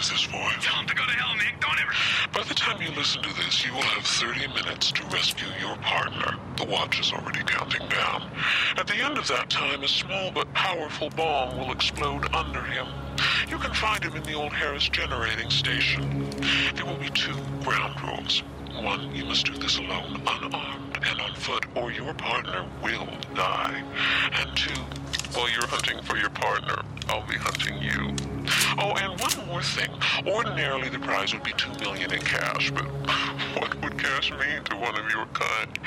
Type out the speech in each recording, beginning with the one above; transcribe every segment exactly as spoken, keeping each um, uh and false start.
is this for? Tell him to go to hell, Nick. Don't ever... By the time you listen to this, you will have thirty minutes to rescue your partner. The watch is already counting down. At the end of that time, a small but powerful bomb will explode under him. You can find him in the old Harris Generating Station. There will be two ground rules. One, you must do this alone, unarmed and on foot, or your partner will die. And two, while you're hunting for your partner, I'll be hunting you. Oh, and one more thing. Ordinarily, the prize would be two million in cash, but what would cash mean to one of your kind?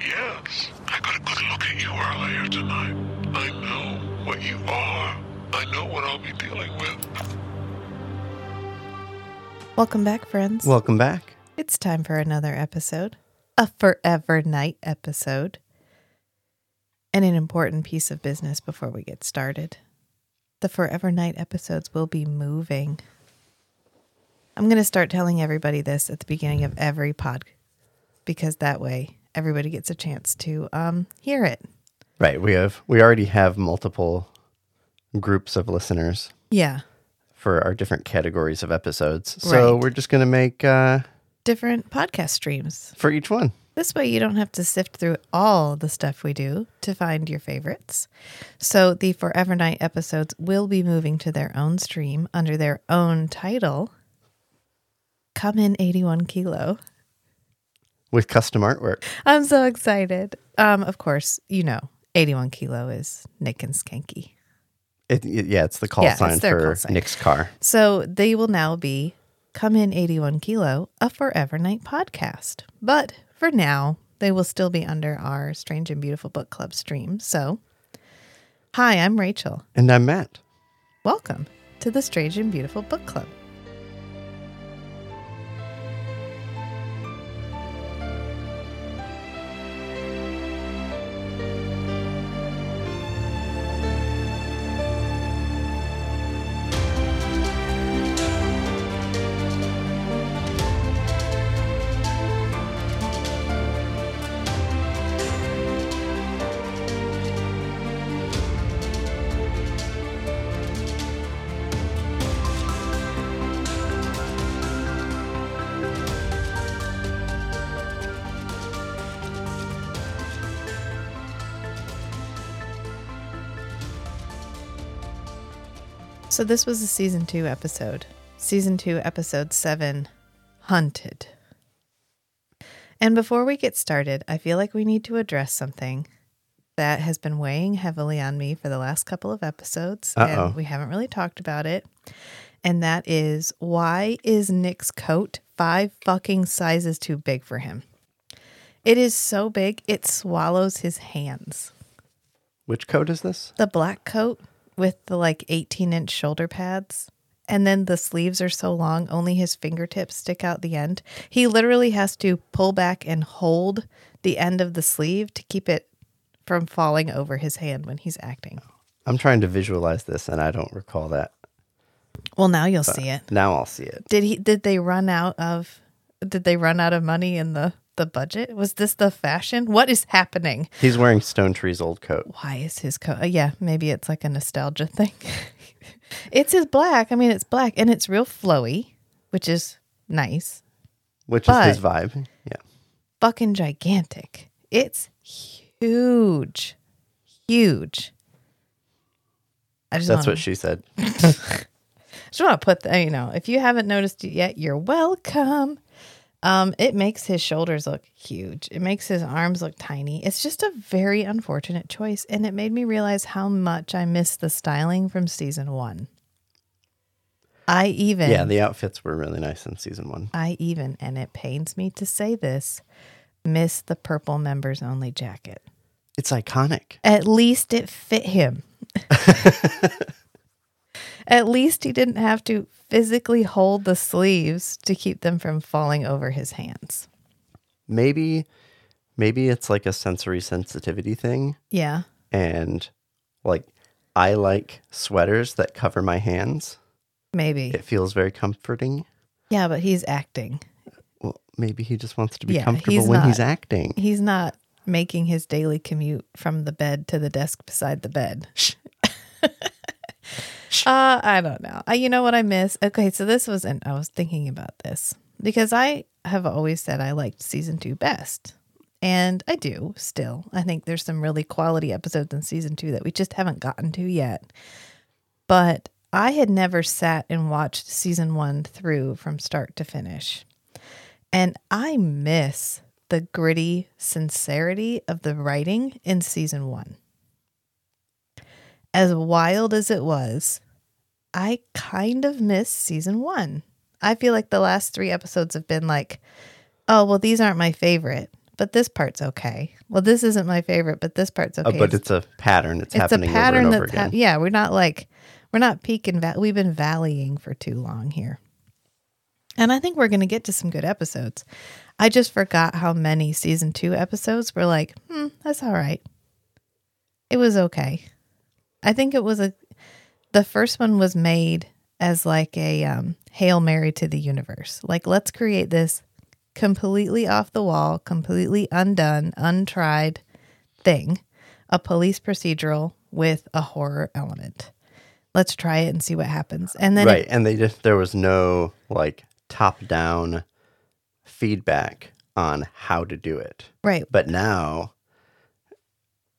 Yes, I got a good look at you earlier tonight. I know what you are. I know what I'll be dealing with. Welcome back, friends. Welcome back. It's time for another episode, a Forever Night episode, and an important piece of business before we get started. The Forever Night episodes will be moving. I'm going to start telling everybody this at the beginning of every pod, because that way everybody gets a chance to um, hear it. Right. We have we already have multiple groups of listeners. Yeah. For our different categories of episodes, so right. We're just going to make. Uh, Different podcast streams. For each one. This way you don't have to sift through all the stuff we do to find your favorites. So the Forever Night episodes will be moving to their own stream under their own title, Come In eighty-one Kilo. With custom artwork. I'm so excited. Um, of course, you know, eighty-one Kilo is Nick and Skanky. It, it, yeah, it's the call yeah, sign for call sign. Nick's car. So they will now be Come In eighty-one Kilo, a Forever Night podcast. But for now, they will still be under our Strange and Beautiful Book Club stream. So, hi, I'm Rachel. And I'm Matt. Welcome to the Strange and Beautiful Book Club. So this was a season two episode, season two, episode seven, Hunted. And before we get started, I feel like we need to address something that has been weighing heavily on me for the last couple of episodes. Uh-oh. And we haven't really talked about it. And that is, why is Nick's coat five fucking sizes too big for him? It is so big, it swallows his hands. Which coat is this? The black coat. With the like eighteen inch shoulder pads. And then the sleeves are so long, only his fingertips stick out the end. He literally has to pull back and hold the end of the sleeve to keep it from falling over his hand when he's acting. I'm trying to visualize this and I don't recall that. Well, now you'll but see it. Now I'll see it. Did he did they run out of did they run out of money in the, the budget? Was this the fashion? What is happening? He's wearing Stone Tree's old coat. Why is his coat? Uh, yeah, maybe it's like a nostalgia thing. It's his black. I mean, it's black and it's real flowy, which is nice. Which but is his vibe. Yeah. Fucking gigantic. It's huge. Huge. I just That's wanna... what she said. I just want to put that, you know, if you haven't noticed it yet, you're welcome. Um, it makes his shoulders look huge. It makes his arms look tiny. It's just a very unfortunate choice, and it made me realize how much I missed the styling from season one. I even... Yeah, the outfits were really nice in season one. I even, and it pains me to say this, miss the purple members only jacket. It's iconic. At least it fit him. At least he didn't have to physically hold the sleeves to keep them from falling over his hands. Maybe maybe it's like a sensory sensitivity thing. Yeah. And like I like sweaters that cover my hands. Maybe. It feels very comforting. Yeah, but he's acting. Well, maybe he just wants to be yeah, comfortable he's when not, he's acting. He's not making his daily commute from the bed to the desk beside the bed. Uh, I don't know. I, you know what I miss? Okay, so this was, and I was thinking about this because I have always said I liked season two best. And I do still. I think there's some really quality episodes in season two that we just haven't gotten to yet. But I had never sat and watched season one through from start to finish. And I miss the gritty sincerity of the writing in season one. As wild as it was, I kind of miss season one. I feel like the last three episodes have been like, oh, well, these aren't my favorite, but this part's okay. Well, this isn't my favorite, but this part's okay. Oh, but it's a pattern. It's, it's happening a pattern over and over again. Ha- yeah, we're not like, we're not peaking. Va- we've been valleying for too long here. And I think we're going to get to some good episodes. I just forgot how many season two episodes were like, hmm, that's all right. It was okay. I think it was a, the first one was made as like a um, Hail Mary to the universe. Like, let's create this completely off the wall, completely undone, untried thing, a police procedural with a horror element. Let's try it and see what happens. And then, right. It, and they just, there was no like top down feedback on how to do it. Right. But now,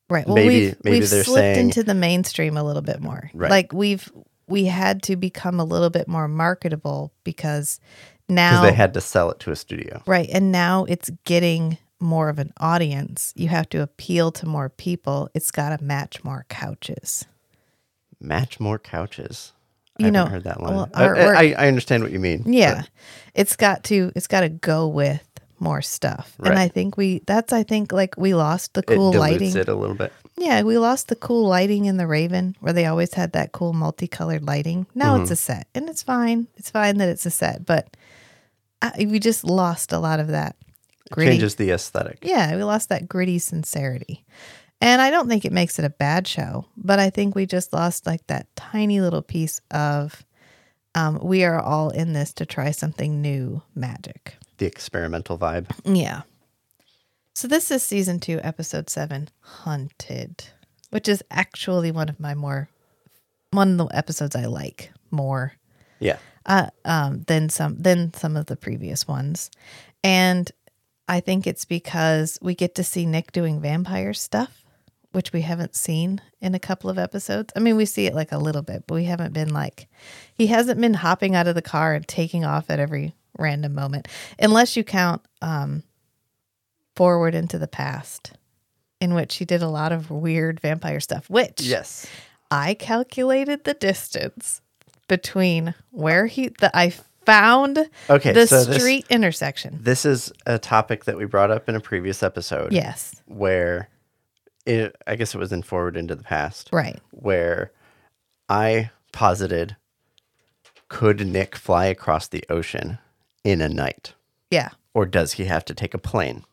right. Well, maybe, we've, maybe we've they're slipped saying, into the mainstream a little bit more. Right. Like we've, we had to become a little bit more marketable because now they had to sell it to a studio. Right. And now it's getting more of an audience. You have to appeal to more people. It's got to match more couches. Match more couches. You I know, haven't heard that line. Well, our, I, I, I understand what you mean. Yeah. But. It's got to it's got to go with more stuff. Right. And I think we that's I think like we lost the cool it lighting. It dilutes it a little bit. Yeah, we lost the cool lighting in the Raven where they always had that cool multicolored lighting. Now mm-hmm. It's a set. And it's fine. It's fine that it's a set, but I, we just lost a lot of that gritty. It changes the aesthetic. Yeah, we lost that gritty sincerity. And I don't think it makes it a bad show, but I think we just lost like that tiny little piece of um, we are all in this to try something new magic. The experimental vibe. Yeah. So this is season two, episode seven, Hunted, which is actually one of my more, one of the episodes I like more. Yeah. Uh, um, than some, than some of the previous ones. And I think it's because we get to see Nick doing vampire stuff, which we haven't seen in a couple of episodes. I mean, we see it like a little bit, but we haven't been like, he hasn't been hopping out of the car and taking off at every random moment, unless you count um, Forward Into the Past, in which he did a lot of weird vampire stuff, which yes, I calculated the distance between where he, the, I found okay, the so street this, intersection. This is a topic that we brought up in a previous episode. Yes. Where... It, I guess it was in Forward Into the Past. Right. Where I posited, could Nick fly across the ocean in a night? Yeah. Or does he have to take a plane?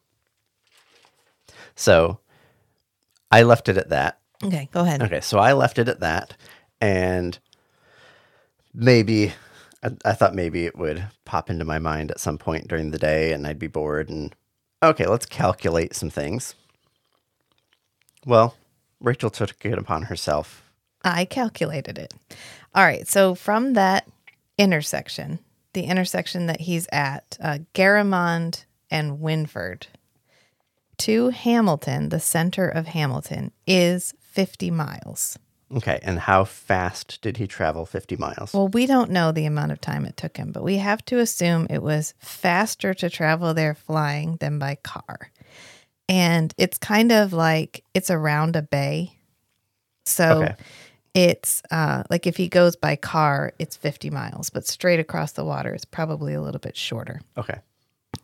So I left it at that. Okay, go ahead. Okay, so I left it at that. And maybe, I, I thought maybe it would pop into my mind at some point during the day and I'd be bored. And okay, let's calculate some things. Well, Rachel took it upon herself. I calculated it. All right. So from that intersection, the intersection that he's at, uh, Garamond and Winford, to Hamilton, the center of Hamilton, is fifty miles. Okay. And how fast did he travel fifty miles? Well, we don't know the amount of time it took him, but we have to assume it was faster to travel there flying than by car. And it's kind of like it's around a bay. So okay. it's uh, like if he goes by car, it's fifty miles. But straight across the water, it's probably a little bit shorter. Okay.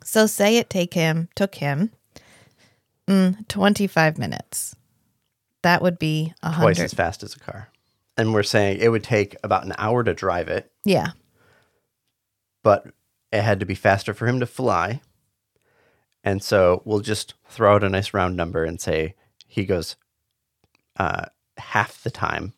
So say it take him, took him mm, twenty-five minutes. That would be one hundred. Twice as fast as a car. And we're saying it would take about an hour to drive it. Yeah. But it had to be faster for him to fly. And so we'll just throw out a nice round number and say he goes uh, half the time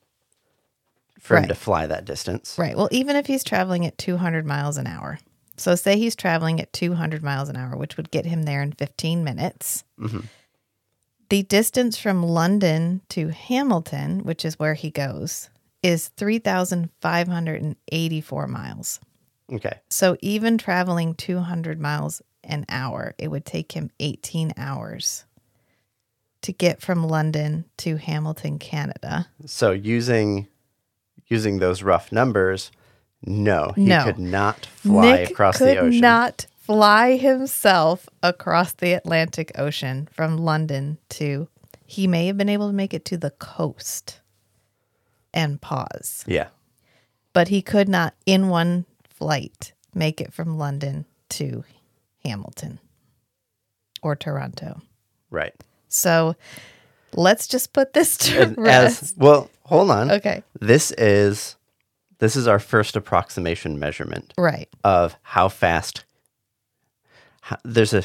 for right. him to fly that distance. Right. Well, even if he's traveling at two hundred miles an hour. So say he's traveling at two hundred miles an hour, which would get him there in fifteen minutes. Mm-hmm. The distance from London to Hamilton, which is where he goes, is three thousand five hundred eighty-four miles. Okay. So even traveling two hundred miles an hour, it would take him eighteen hours to get from London to Hamilton, Canada. So using using those rough numbers, no, he no. could not fly Nick across the ocean. He could not fly himself across the Atlantic Ocean from London to, he may have been able to make it to the coast and pause. Yeah. But he could not, in one flight, make it from London to Hamilton or Toronto. Right. So let's just put this to and rest. As, well, hold on. Okay. This is this is our first approximation measurement. Right. Of how fast. How, there's a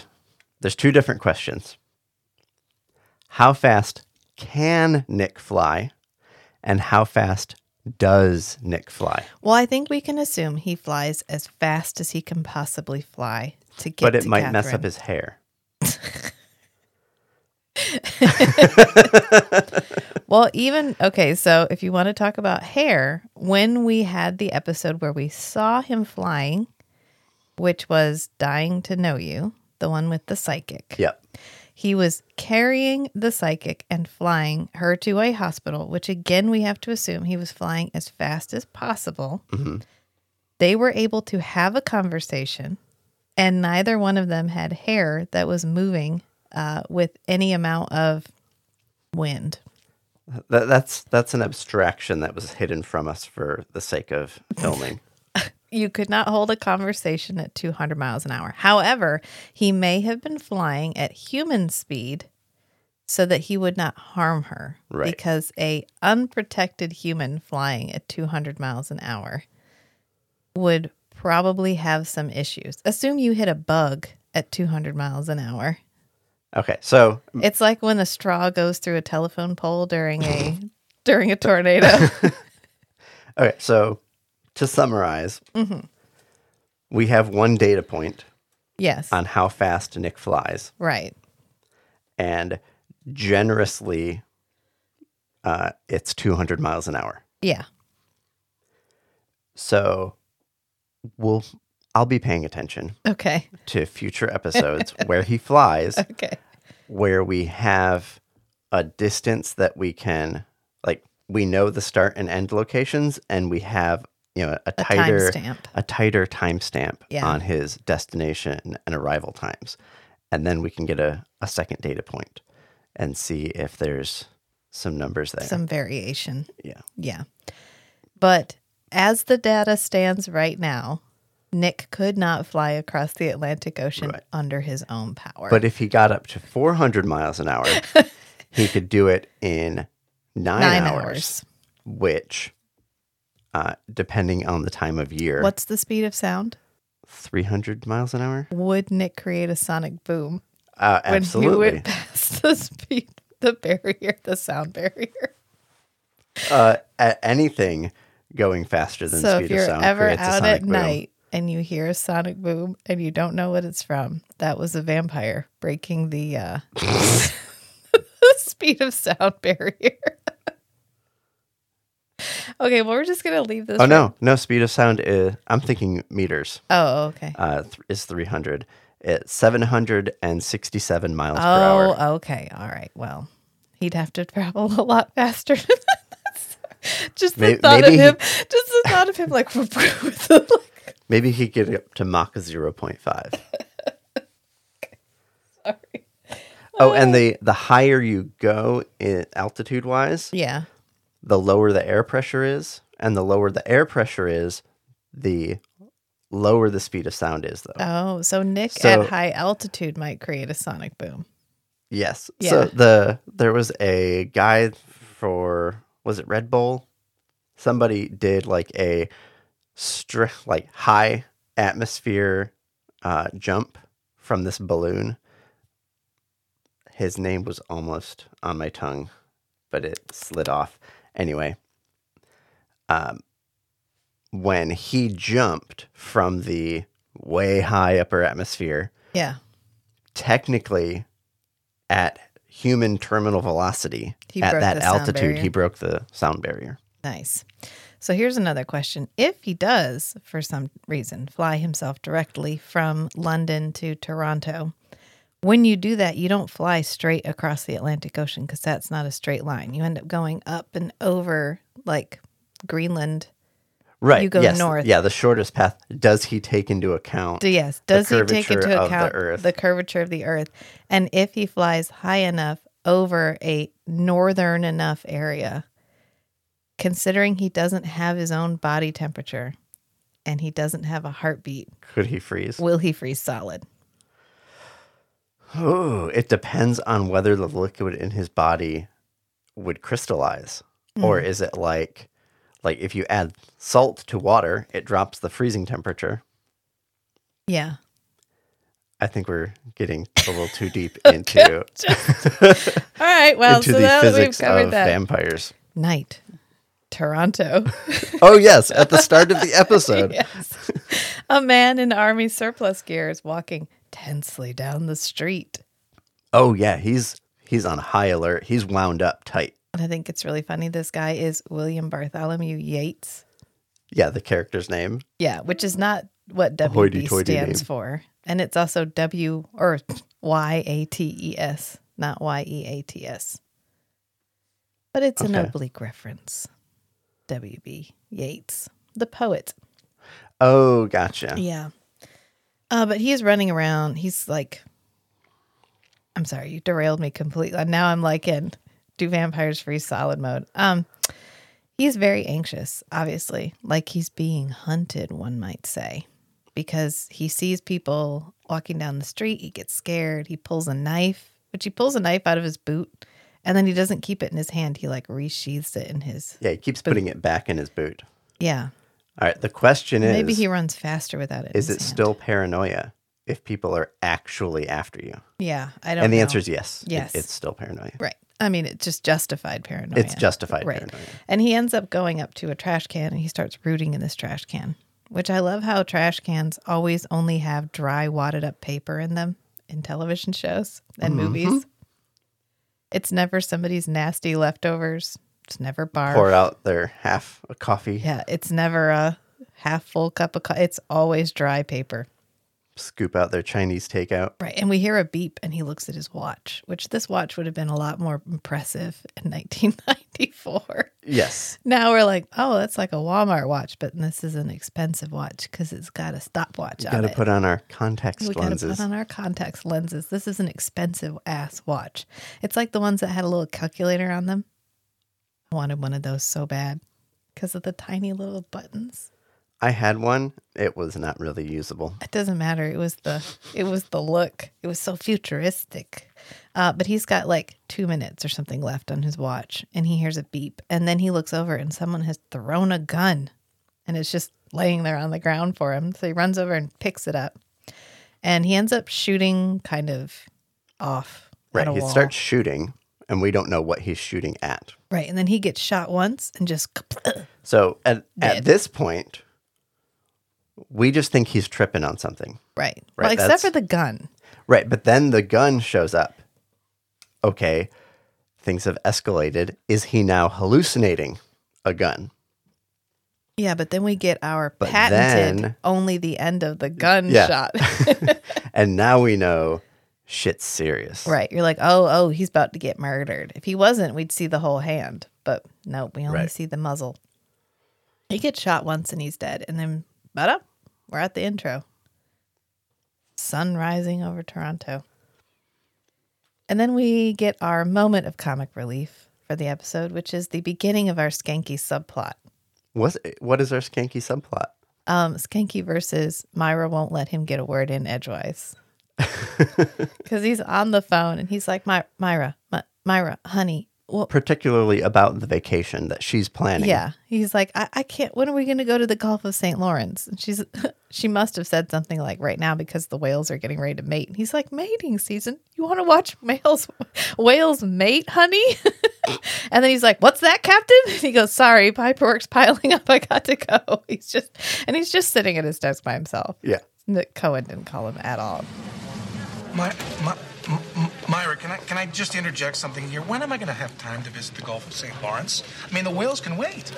there's two different questions. How fast can Nick fly, and how fast does Nick fly? Well, I think we can assume he flies as fast as he can possibly fly to get to Catherine. But it might mess up his hair. Well, even okay, so if you want to talk about hair, when we had the episode where we saw him flying, which was Dying to Know You, the one with the psychic. Yep. He was carrying the psychic and flying her to a hospital, which again we have to assume he was flying as fast as possible. Mm-hmm. They were able to have a conversation, and neither one of them had hair that was moving Uh, with any amount of wind. That, that's that's an abstraction that was hidden from us for the sake of filming. You could not hold a conversation at two hundred miles an hour. However, he may have been flying at human speed so that he would not harm her. Right. Because a unprotected human flying at two hundred miles an hour would probably have some issues. Assume you hit a bug at two hundred miles an hour. Okay, so it's like when a straw goes through a telephone pole during a during a tornado. Okay, so to summarize, mm-hmm. we have one data point. Yes. On how fast Nick flies. Right. And generously, uh, it's two hundred miles an hour. Yeah. So we'll. I'll be paying attention okay. to future episodes where he flies, okay. where we have a distance that we can, like, we know the start and end locations, and we have, you know, a tighter a tighter timestamp yeah. on his destination and arrival times. And then we can get a, a second data point and see if there's some numbers there. Some variation. Yeah. Yeah. But as the data stands right now, Nick could not fly across the Atlantic Ocean right. under his own power. But if he got up to four hundred miles an hour, he could do it in nine, nine hours, hours, which, uh, depending on the time of year... What's the speed of sound? three hundred miles an hour. Would Nick create a sonic boom uh, absolutely. when he would pass the speed, the barrier, the sound barrier? Uh, anything going faster than so speed of sound creates a sonic boom. So if you're ever out at night... and you hear a sonic boom, and you don't know what it's from. That was a vampire breaking the, uh, the speed of sound barrier. Okay, well, we're just going to leave this. Oh, right. no. No, speed of sound is, I'm thinking meters. Oh, okay. Uh, th- is three hundred. It's seven hundred sixty-seven miles oh, per hour. Oh, okay. All right. Well, he'd have to travel a lot faster than that. Just the maybe, thought maybe of him, he... just the thought of him, like, with the, like, maybe he could get up to Mach zero point five. Sorry. Oh, and the, the higher you go in altitude-wise, yeah, the lower the air pressure is, and the lower the air pressure is, the lower the speed of sound is, though. Oh, so Nick so, at high altitude might create a sonic boom. Yes. Yeah. So the there was a guy for, was it Red Bull? Somebody did like a... Strict, like high atmosphere uh, jump from this balloon. His name was almost on my tongue, but it slid off. Anyway, um, when he jumped from the way high upper atmosphere, yeah, technically at human terminal velocity, he at that altitude, he broke the sound barrier. Nice. So here's another question. If he does, for some reason, fly himself directly from London to Toronto, when you do that, you don't fly straight across the Atlantic Ocean because that's not a straight line. You end up going up and over, like Greenland. Right. You go yes. north. Yeah, the shortest path. Does he take into account? Yes. Does he take into account the, earth? the curvature of the Earth? And if he flies high enough over a northern enough area, considering he doesn't have his own body temperature and he doesn't have a heartbeat. Could he freeze? Will he freeze solid? Oh, it depends on whether the liquid in his body would crystallize. Mm. Or is it like, like if you add salt to water, it drops the freezing temperature. Yeah. I think we're getting a little too deep into. Just, all right. Well, into so the now physics we've covered of that. Vampires. Night. Toronto. Oh, yes. At the start of the episode. Yes. A man in army surplus gear is walking tensely down the street. Oh, yeah. He's he's on high alert. He's wound up tight. And I think it's really funny. This guy is William Bartholomew Yates. Yeah, the character's name. Yeah, which is not what W B stands name. For. And it's also W or Y A T E S, not Y E A T S. But it's okay. An oblique reference. W B Yeats, the poet. Oh, gotcha. Yeah. Uh, but he is running around. He's like, I'm sorry, you derailed me completely. Now I'm like in do vampires freeze solid mode. Um, he's very anxious, obviously. Like he's being hunted, one might say. Because he sees people walking down the street. He gets scared. He pulls a knife, which he pulls a knife out of his boot. And then he doesn't keep it in his hand. He like resheathes it in his Yeah, he keeps boot. Putting it back in his boot. Yeah. All right, the question Maybe is... Maybe he runs faster without it in his hand. Is it still paranoia if people are actually after you? Yeah, I don't know. And the know. answer is yes. Yes. It, it's still paranoia. Right. I mean, it's just justified paranoia. It's justified right. paranoia. And he ends up going up to a trash can and he starts rooting in this trash can, which I love how trash cans always only have dry, wadded up paper in them in television shows and mm-hmm. movies. It's never somebody's nasty leftovers. It's never barf. Pour out their half a coffee. Yeah, it's never a half full cup of coffee. It's always dry paper. Scoop out their Chinese takeout. Right, and we hear a beep, and he looks at his watch, which this watch would have been a lot more impressive in nineteen ninety-four. Yes. Now we're like, oh, that's like a Walmart watch, but this is an expensive watch because it's got a stopwatch on it. We've got to put on our contact lenses. We've got to put on our contact lenses. This is an expensive-ass watch. It's like the ones that had a little calculator on them. I wanted one of those so bad because of the tiny little buttons. I had one. It was not really usable. It doesn't matter. It was the it was the look. It was so futuristic. Uh, but he's got like two minutes or something left on his watch, and he hears a beep. And then he looks over, and someone has thrown a gun, and it's just laying there on the ground for him. So he runs over and picks it up, and he ends up shooting kind of off. Right. He wall. starts shooting, and we don't know what he's shooting at. Right. And then he gets shot once and just. So at dead. at this point. We just think he's tripping on something. Right. Right. Well, except That's, for the gun. Right. But then the gun shows up. Okay. Things have escalated. Is he now hallucinating a gun? Yeah, but then we get our but patented then, only the end of the gun yeah. shot. And now we know shit's serious. Right. You're like, oh, oh, he's about to get murdered. If he wasn't, we'd see the whole hand. But no, we only right. see the muzzle. He gets shot once and he's dead. And then... But up, we're at the intro. Sun rising over Toronto. And then we get our moment of comic relief for the episode, which is the beginning of our Skanky subplot. What, what is our Skanky subplot? Um, Skanky versus Myra won't let him get a word in edgewise. Because he's on the phone and he's like, My- Myra, My- Myra, honey. Well, particularly about the vacation that she's planning. Yeah. He's like, I, I can't, when are we going to go to the Gulf of Saint Lawrence? And she's, she must have said something like right now because the whales are getting ready to mate. And he's like, mating season. You want to watch males, whales mate, honey? And then he's like, what's that, Captain? And he goes, sorry, paperwork's piling up. I got to go. He's just, and he's just sitting at his desk by himself. Yeah. Nick Cohen didn't call him at all. My, my, my, Myra, can I, can I just interject something here? When am I going to have time to visit the Gulf of Saint Lawrence? I mean, the whales can wait.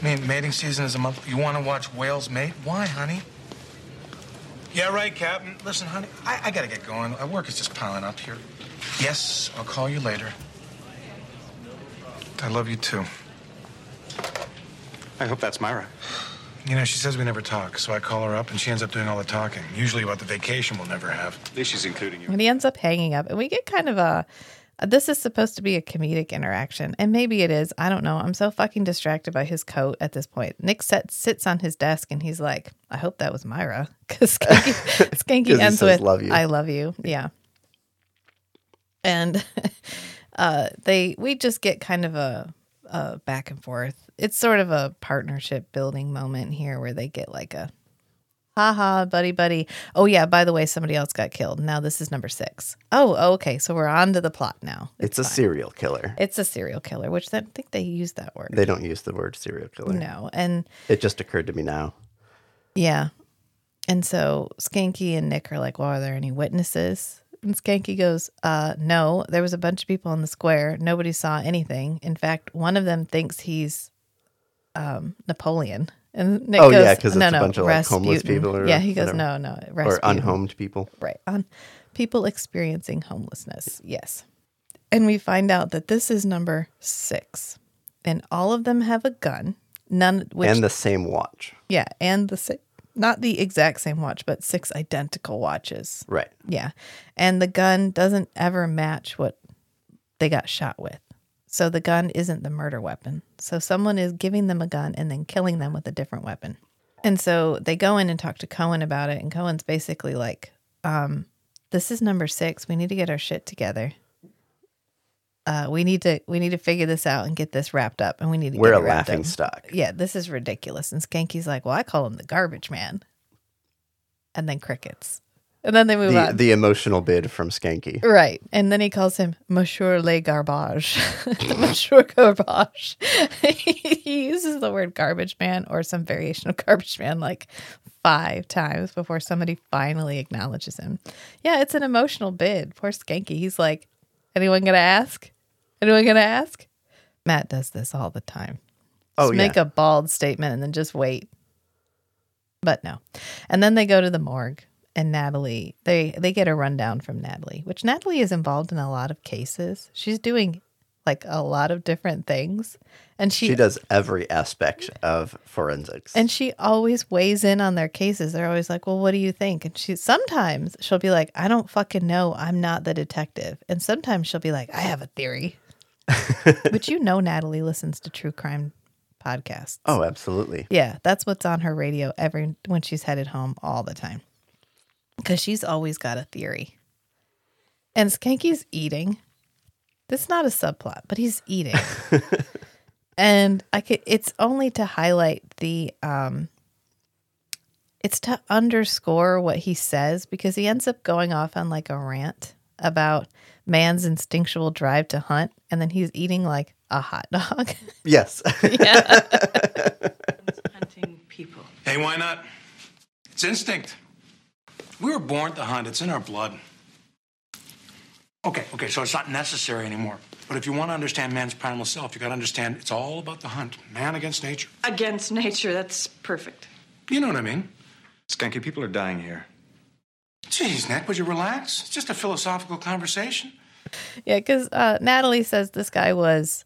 I mean, mating season is a month. You want to watch whales mate? Why, honey? Yeah, right, Captain. Listen, honey, I, I got to get going. My work is just piling up here. Yes, I'll call you later. I love you, too. I hope that's Myra. You know, she says we never talk, so I call her up, and she ends up doing all the talking, usually about the vacation we'll never have. At least she's including you. And he ends up hanging up, and we get kind of a, this is supposed to be a comedic interaction, and maybe it is. I don't know. I'm so fucking distracted by his coat at this point. Nick set, sits on his desk, and he's like, I hope that was Myra, because Skanky, Skanky ends says, with, love you. I love you. Yeah. And uh, they we just get kind of a... Uh, back and forth. It's sort of a partnership building moment here where they get like a haha buddy buddy. Oh yeah, by the way, somebody else got killed. Now this is number six. Oh, okay. So we're on to the plot now. It's, it's a fine. serial killer. It's a serial killer, which I think they use that word. They don't use the word serial killer. No. And it just occurred to me now. Yeah. And so Skanky and Nick are like, well, are there any witnesses? And Skanky goes, uh, no, there was a bunch of people in the square. Nobody saw anything. In fact, one of them thinks he's um, Napoleon. And Nick oh, goes, yeah, because no, it's no, a bunch of like, homeless people. Or, yeah, he goes, no, no. Rasputin. Or unhomed people. Right. On people experiencing homelessness. Yes. And we find out that this is number six. And all of them have a gun. None. Which, and the same watch. Yeah. And the same. Not the exact same watch, but six identical watches. Right. Yeah. And the gun doesn't ever match what they got shot with. So the gun isn't the murder weapon. So someone is giving them a gun and then killing them with a different weapon. And so they go in and talk to Cohen about it. And Cohen's basically like, um, this is number six. We need to get our shit together. Uh, we need to we need to figure this out and get this wrapped up, and we need to we're get it wrapped up. We're a laughing stock. Yeah, this is ridiculous. And Skanky's like, well, I call him the garbage man, and then crickets, and then they move the, on. The emotional bid from Skanky, right? And then he calls him Monsieur Le Garbage, Monsieur Garbage. He uses the word garbage man or some variation of garbage man like five times before somebody finally acknowledges him. Yeah, it's an emotional bid. Poor Skanky. He's like, anyone gonna ask? Anyone going to ask? Matt does this all the time. Just oh, yeah. Make a bald statement and then just wait. But no. And then they go to the morgue, and Natalie, they, they get a rundown from Natalie, which Natalie is involved in a lot of cases. She's doing like a lot of different things. And she, she does every aspect of forensics. And she always weighs in on their cases. They're always like, well, what do you think? And she sometimes she'll be like, I don't fucking know. I'm not the detective. And sometimes she'll be like, I have a theory. But you know Natalie listens to true crime podcasts. Oh, absolutely. Yeah, that's what's on her radio every when she's headed home all the time. Because she's always got a theory. And Skanky's eating. That's not a subplot, but he's eating. And I could, it's only to highlight the... Um, it's to underscore what he says, because he ends up going off on like a rant about man's instinctual drive to hunt, and then he's eating like a hot dog. Yes. Yeah. Hunting people. Hey, why not? It's instinct. We were born to hunt. It's in our blood. Okay, okay, so it's not necessary anymore. But if you want to understand man's primal self, you got to understand it's all about the hunt. Man against nature. Against nature. That's perfect. You know what I mean. Skanky, people are dying here. Jeez, Nick, would you relax? It's just a philosophical conversation. Yeah, because uh, Natalie says this guy was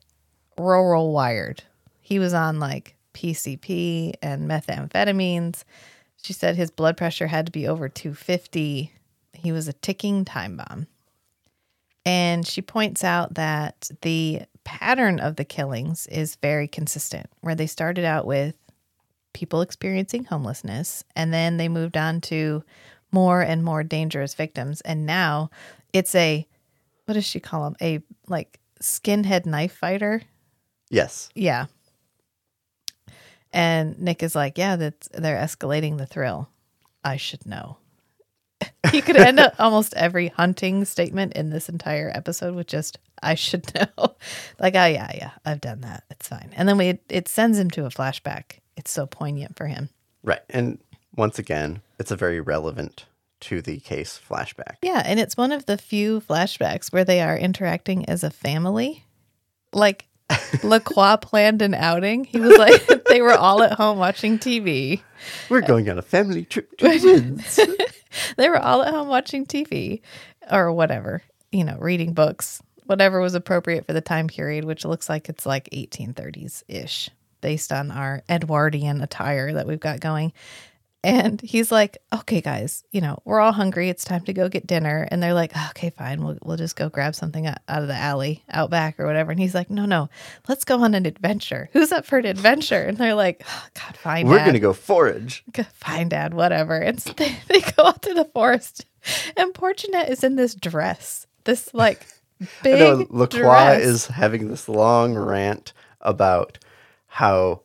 rural wired. He was on like P C P and methamphetamines. She said his blood pressure had to be over two fifty. He was a ticking time bomb. And she points out that the pattern of the killings is very consistent, where they started out with people experiencing homelessness, and then they moved on to more and more dangerous victims. And now it's a, what does she call him? A like skinhead knife fighter. Yes. Yeah. And Nick is like, yeah, that's, they're escalating the thrill. I should know. He could end up almost every hunting statement in this entire episode with just, I should know. Like, oh yeah, yeah, I've done that. It's fine. And then we, it sends him to a flashback. It's so poignant for him. Right. And once again, it's a very relevant to the case flashback. Yeah, and it's one of the few flashbacks where they are interacting as a family. Like, LaCroix planned an outing. He was like, they were all at home watching T V. We're going on a family trip to Wins. They were all at home watching T V or whatever, you know, reading books, whatever was appropriate for the time period, which looks like it's like eighteen thirties-ish based on our Edwardian attire that we've got going. And he's like, okay, guys, you know, we're all hungry. It's time to go get dinner. And they're like, okay, fine. We'll we'll just go grab something out of the alley, out back or whatever. And he's like, no, no, let's go on an adventure. Who's up for an adventure? And they're like, oh, God, fine, we're Dad. We're going to go forage. Fine, Dad, whatever. And so they, they go out to the forest. And poor Janette is in this dress, this like big I know, LaCroix is having this long rant about how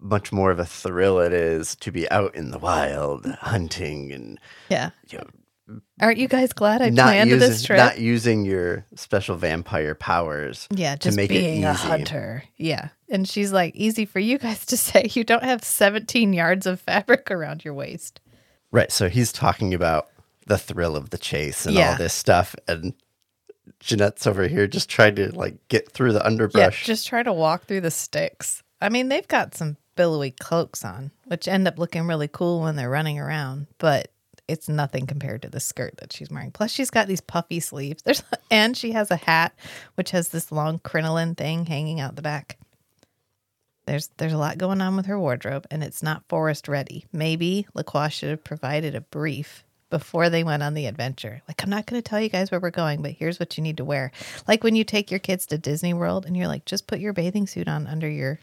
much more of a thrill it is to be out in the wild hunting and yeah. You know, aren't you guys glad I planned using, this trip? Not using your special vampire powers. Yeah, just to make being it easy. A hunter. Yeah, and she's like, easy for you guys to say. You don't have seventeen yards of fabric around your waist. Right. So he's talking about the thrill of the chase and yeah. all this stuff, and Jeanette's over here just trying to like get through the underbrush. Yeah, just try to walk through the sticks. I mean, they've got some billowy cloaks on, which end up looking really cool when they're running around, but it's nothing compared to the skirt that she's wearing. Plus, she's got these puffy sleeves. There's, and she has a hat, which has this long crinoline thing hanging out the back. There's there's a lot going on with her wardrobe, and it's not forest ready. Maybe LaCroix should have provided a brief before they went on the adventure. Like, I'm not going to tell you guys where we're going, but here's what you need to wear. Like when you take your kids to Disney World, and you're like, just put your bathing suit on under your...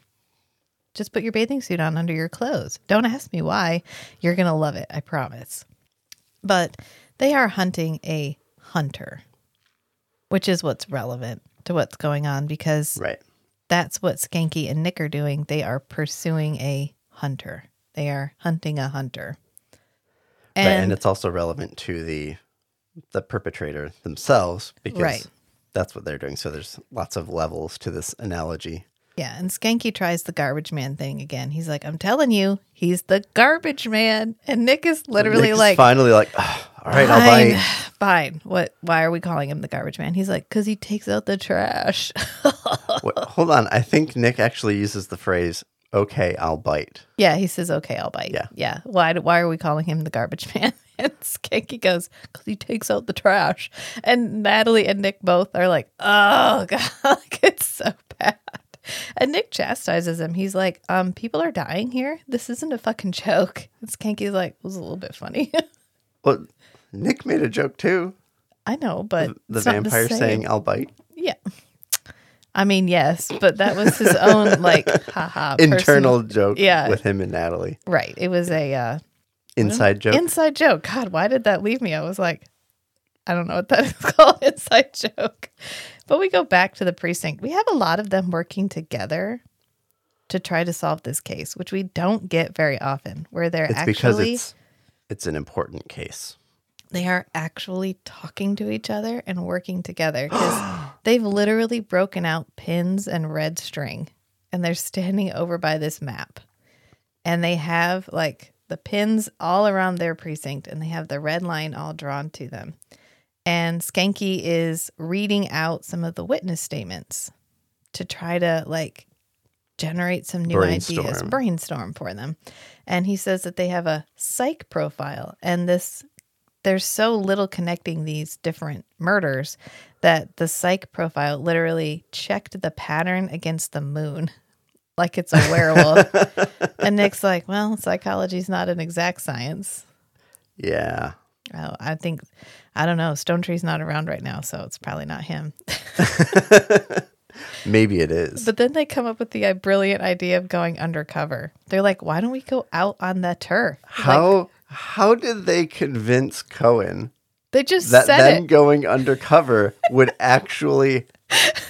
Just put your bathing suit on under your clothes. Don't ask me why. You're going to love it. I promise. But they are hunting a hunter, which is what's relevant to what's going on because right. that's what Skanky and Nick are doing. They are pursuing a hunter. They are hunting a hunter. And, right, and it's also relevant to the the perpetrator themselves because right. that's what they're doing. So there's lots of levels to this analogy. Yeah, and Skanky tries the garbage man thing again. He's like, I'm telling you, he's the garbage man. And Nick is literally Nick's like... finally like, oh, all right, I'll bite. Fine. What? Why are we calling him the garbage man? He's like, because he takes out the trash. Wait, hold on. I think Nick actually uses the phrase, okay, I'll bite. Yeah, he says, okay, I'll bite. Yeah. Yeah. Why, why are we calling him the garbage man? And Skanky goes, because he takes out the trash. And Natalie and Nick both are like, oh, God, it's so bad. And Nick chastises him. He's like, um, people are dying here. This isn't a fucking joke. And Skanky's like, it was a little bit funny. Well, Nick made a joke too. I know, but the, the vampire the saying, I'll bite. Yeah. I mean, yes, but that was his own, like, haha. Internal personal joke yeah. with him and Natalie. Right. It was a uh, inside joke. Inside joke. God, why did that leave me? I was like, I don't know what that is called, inside joke. But we go back to the precinct. We have a lot of them working together to try to solve this case, which we don't get very often, where they're it's actually... Because it's because it's an important case. They are actually talking to each other and working together because they've literally broken out pins and red string, and they're standing over by this map. And they have, like, the pins all around their precinct, and they have the red line all drawn to them. And Skanky is reading out some of the witness statements to try to, like, generate some new brainstorm. ideas, brainstorm for them. And he says that they have a psych profile. And this, there's so little connecting these different murders that the psych profile literally checked the pattern against the moon. Like it's a werewolf. And Nick's like, well, psychology's not an exact science. Yeah. Oh, I think, I don't know, Stone Tree's not around right now, so it's probably not him. Maybe it is. But then they come up with the brilliant idea of going undercover. They're like, why don't we go out on the turf? How like, how did they convince Cohen they just that said them it. going undercover would actually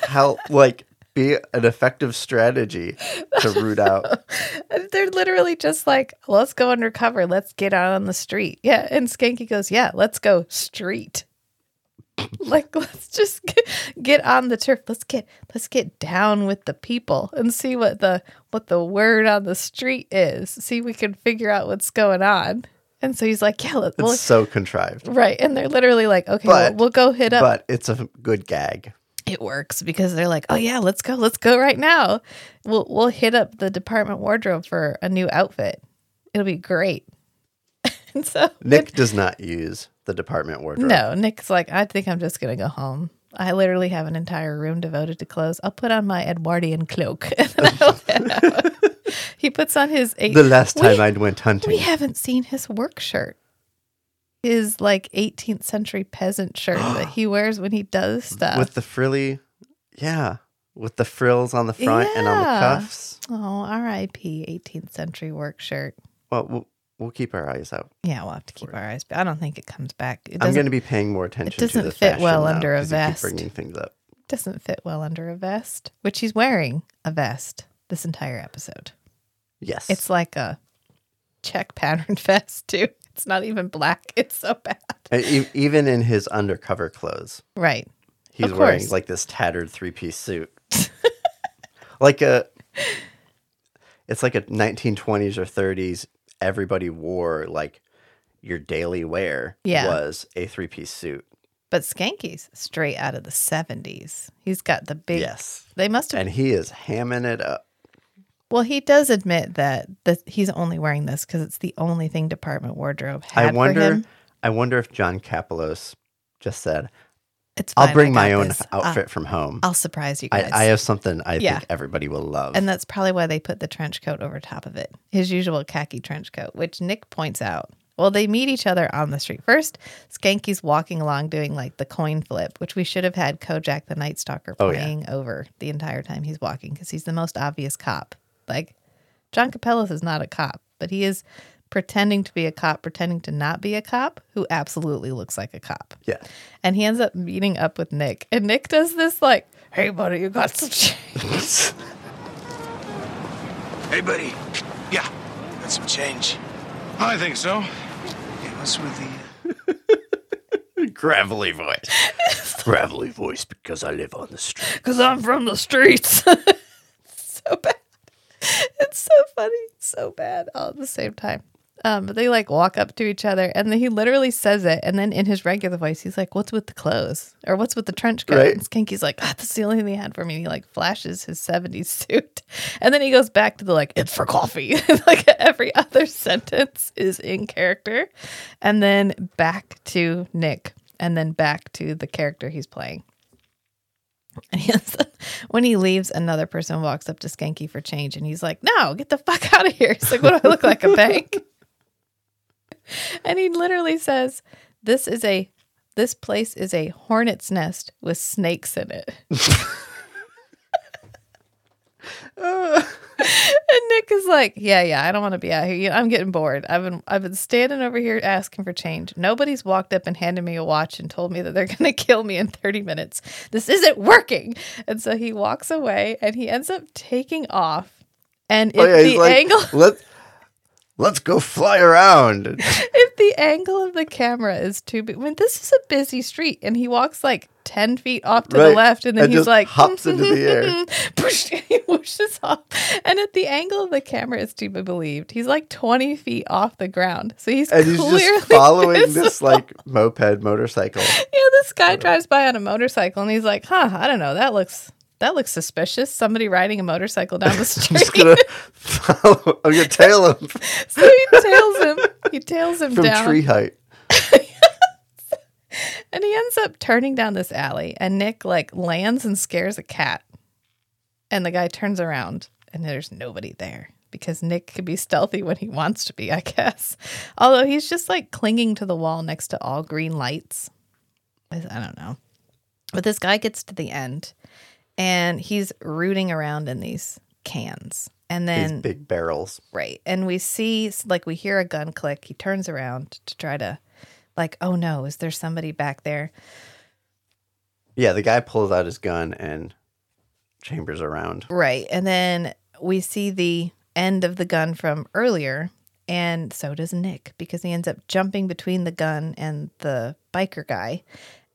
help, like, be an effective strategy to root out? They're literally just like, let's go undercover. Let's get out on the street. Yeah. And Skanky goes, yeah, let's go street. Like, let's just get, get on the turf. Let's get let's get down with the people and see what the what the word on the street is. See if we can figure out what's going on. And so he's like, yeah. Let's, it's we'll, so contrived. Right. And they're literally like, okay, but, we'll, we'll go hit up. But it's a good gag. It works because they're like, oh, yeah, let's go. Let's go right now. We'll we'll hit up the department wardrobe for a new outfit. It'll be great. And so Nick when, does not use the department wardrobe. No, Nick's like, I think I'm just going to go home. I literally have an entire room devoted to clothes. I'll put on my Edwardian cloak. And I'll head out. He puts on his... Eight- the last time we, I went hunting. We haven't seen his work shirt. His like eighteenth century peasant shirt that he wears when he does stuff. With the frilly... Yeah. With the frills on the front yeah. and on the cuffs. Oh, R I P eighteenth century work shirt. Well, we'll, we'll keep our eyes out. Yeah, we'll have to keep our eyes. But I don't think it comes back. It I'm going to be paying more attention to the fashion. It doesn't fit well now, under a vest. Bringing things up. Doesn't fit well under a vest, which he's wearing a vest this entire episode. Yes. It's like a check pattern vest, too. It's not even black. It's so bad. E- even in his undercover clothes. Right. He's wearing like this tattered three-piece suit. like a, it's like a nineteen twenties or thirties, everybody wore like your daily wear yeah. was a three-piece suit. But Skanky's straight out of the seventies. He's got the big. Yes. They must have. And he is hamming it up. Well, he does admit that this, he's only wearing this because it's the only thing department wardrobe had I wonder, for him. I wonder if John Kapelos just said, it's fine, I'll bring my own this. outfit I'll, from home. I'll surprise you guys. I, I have something I yeah. think everybody will love. And that's probably why they put the trench coat over top of it. His usual khaki trench coat, which Nick points out. Well, they meet each other on the street. First, Skanky's walking along doing like the coin flip, which we should have had Kojak the Night Stalker playing oh, yeah. over the entire time he's walking because he's the most obvious cop. Like, John Kapelos is not a cop, but he is pretending to be a cop, pretending to not be a cop, who absolutely looks like a cop. Yeah. And he ends up meeting up with Nick. And Nick does this like, hey, buddy, you got some change? Hey, buddy. Yeah, got some change. I think so. It was with the... Gravelly voice. Gravelly voice because I live on the street. Because I'm from the streets. So bad. It's so funny, so bad, all at the same time. Um, but they like walk up to each other, and then he literally says it, and then in his regular voice, he's like, "What's with the clothes?" or "What's with the trench coat?" Right. And Skanky's like, "Ah, that's the only thing they had for me." And he like flashes his seventies suit, and then he goes back to the like, "It's for coffee." Like every other sentence is in character, and then back to Nick, and then back to the character he's playing. And he ends up, when he leaves, another person walks up to Skanky for change, and he's like, "No, get the fuck out of here!" He's like, "What do I look like, a bank?" And he literally says, "This is a, this place is a hornet's nest with snakes in it." uh. And Nick is like, "Yeah, yeah, I don't want to be out here. I'm getting bored. I've been, I've been standing over here asking for change. Nobody's walked up and handed me a watch and told me that they're going to kill me in thirty minutes. This isn't working." And so he walks away, and he ends up taking off. And if oh, yeah, the like, angle, let's let's go fly around. If the angle of the camera is too big, I mean, this is a busy street, and he walks like ten feet off to right. the left, and then and he's like hops into the air. He whooshes off, and at the angle of the camera is to be believed he's like twenty feet off the ground, so he's and clearly he's just following visible. This like moped motorcycle yeah this guy drives by on a motorcycle, and he's like, huh I don't know, that looks that looks suspicious, somebody riding a motorcycle down the street. I'm just gonna follow I'm gonna tail him. So he tails him he tails him from down tree height. And he ends up turning down this alley, and Nick like lands and scares a cat. And the guy turns around, and there's nobody there because Nick could be stealthy when he wants to be, I guess. Although he's just like clinging to the wall next to all green lights. I don't know. But this guy gets to the end, and he's rooting around in these cans. And then these big barrels. Right. And we see like we hear a gun click. He turns around to try to like, oh no, is there somebody back there? Yeah, the guy pulls out his gun and chambers around. Right. And then we see the end of the gun from earlier, and so does Nick, because he ends up jumping between the gun and the biker guy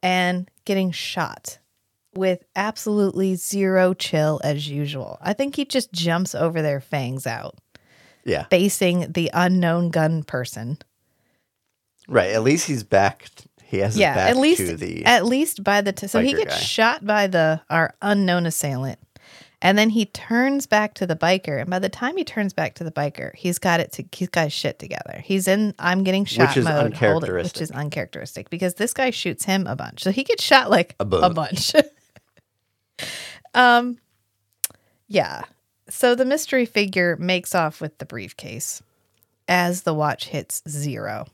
and getting shot with absolutely zero chill as usual. I think he just jumps over their fangs out. Yeah. Facing the unknown gun person. Right. At least he's back. He has yeah, his back at least, to the. At least by the t- so he gets guy. shot by the our unknown assailant, and then he turns back to the biker. And by the time he turns back to the biker, he's got it. To, he's got his shit together. He's in. I'm getting shot which is mode. Uncharacteristic. It, which is uncharacteristic because this guy shoots him a bunch. So he gets shot like a, a bunch. um, yeah. So the mystery figure makes off with the briefcase as the watch hits zero.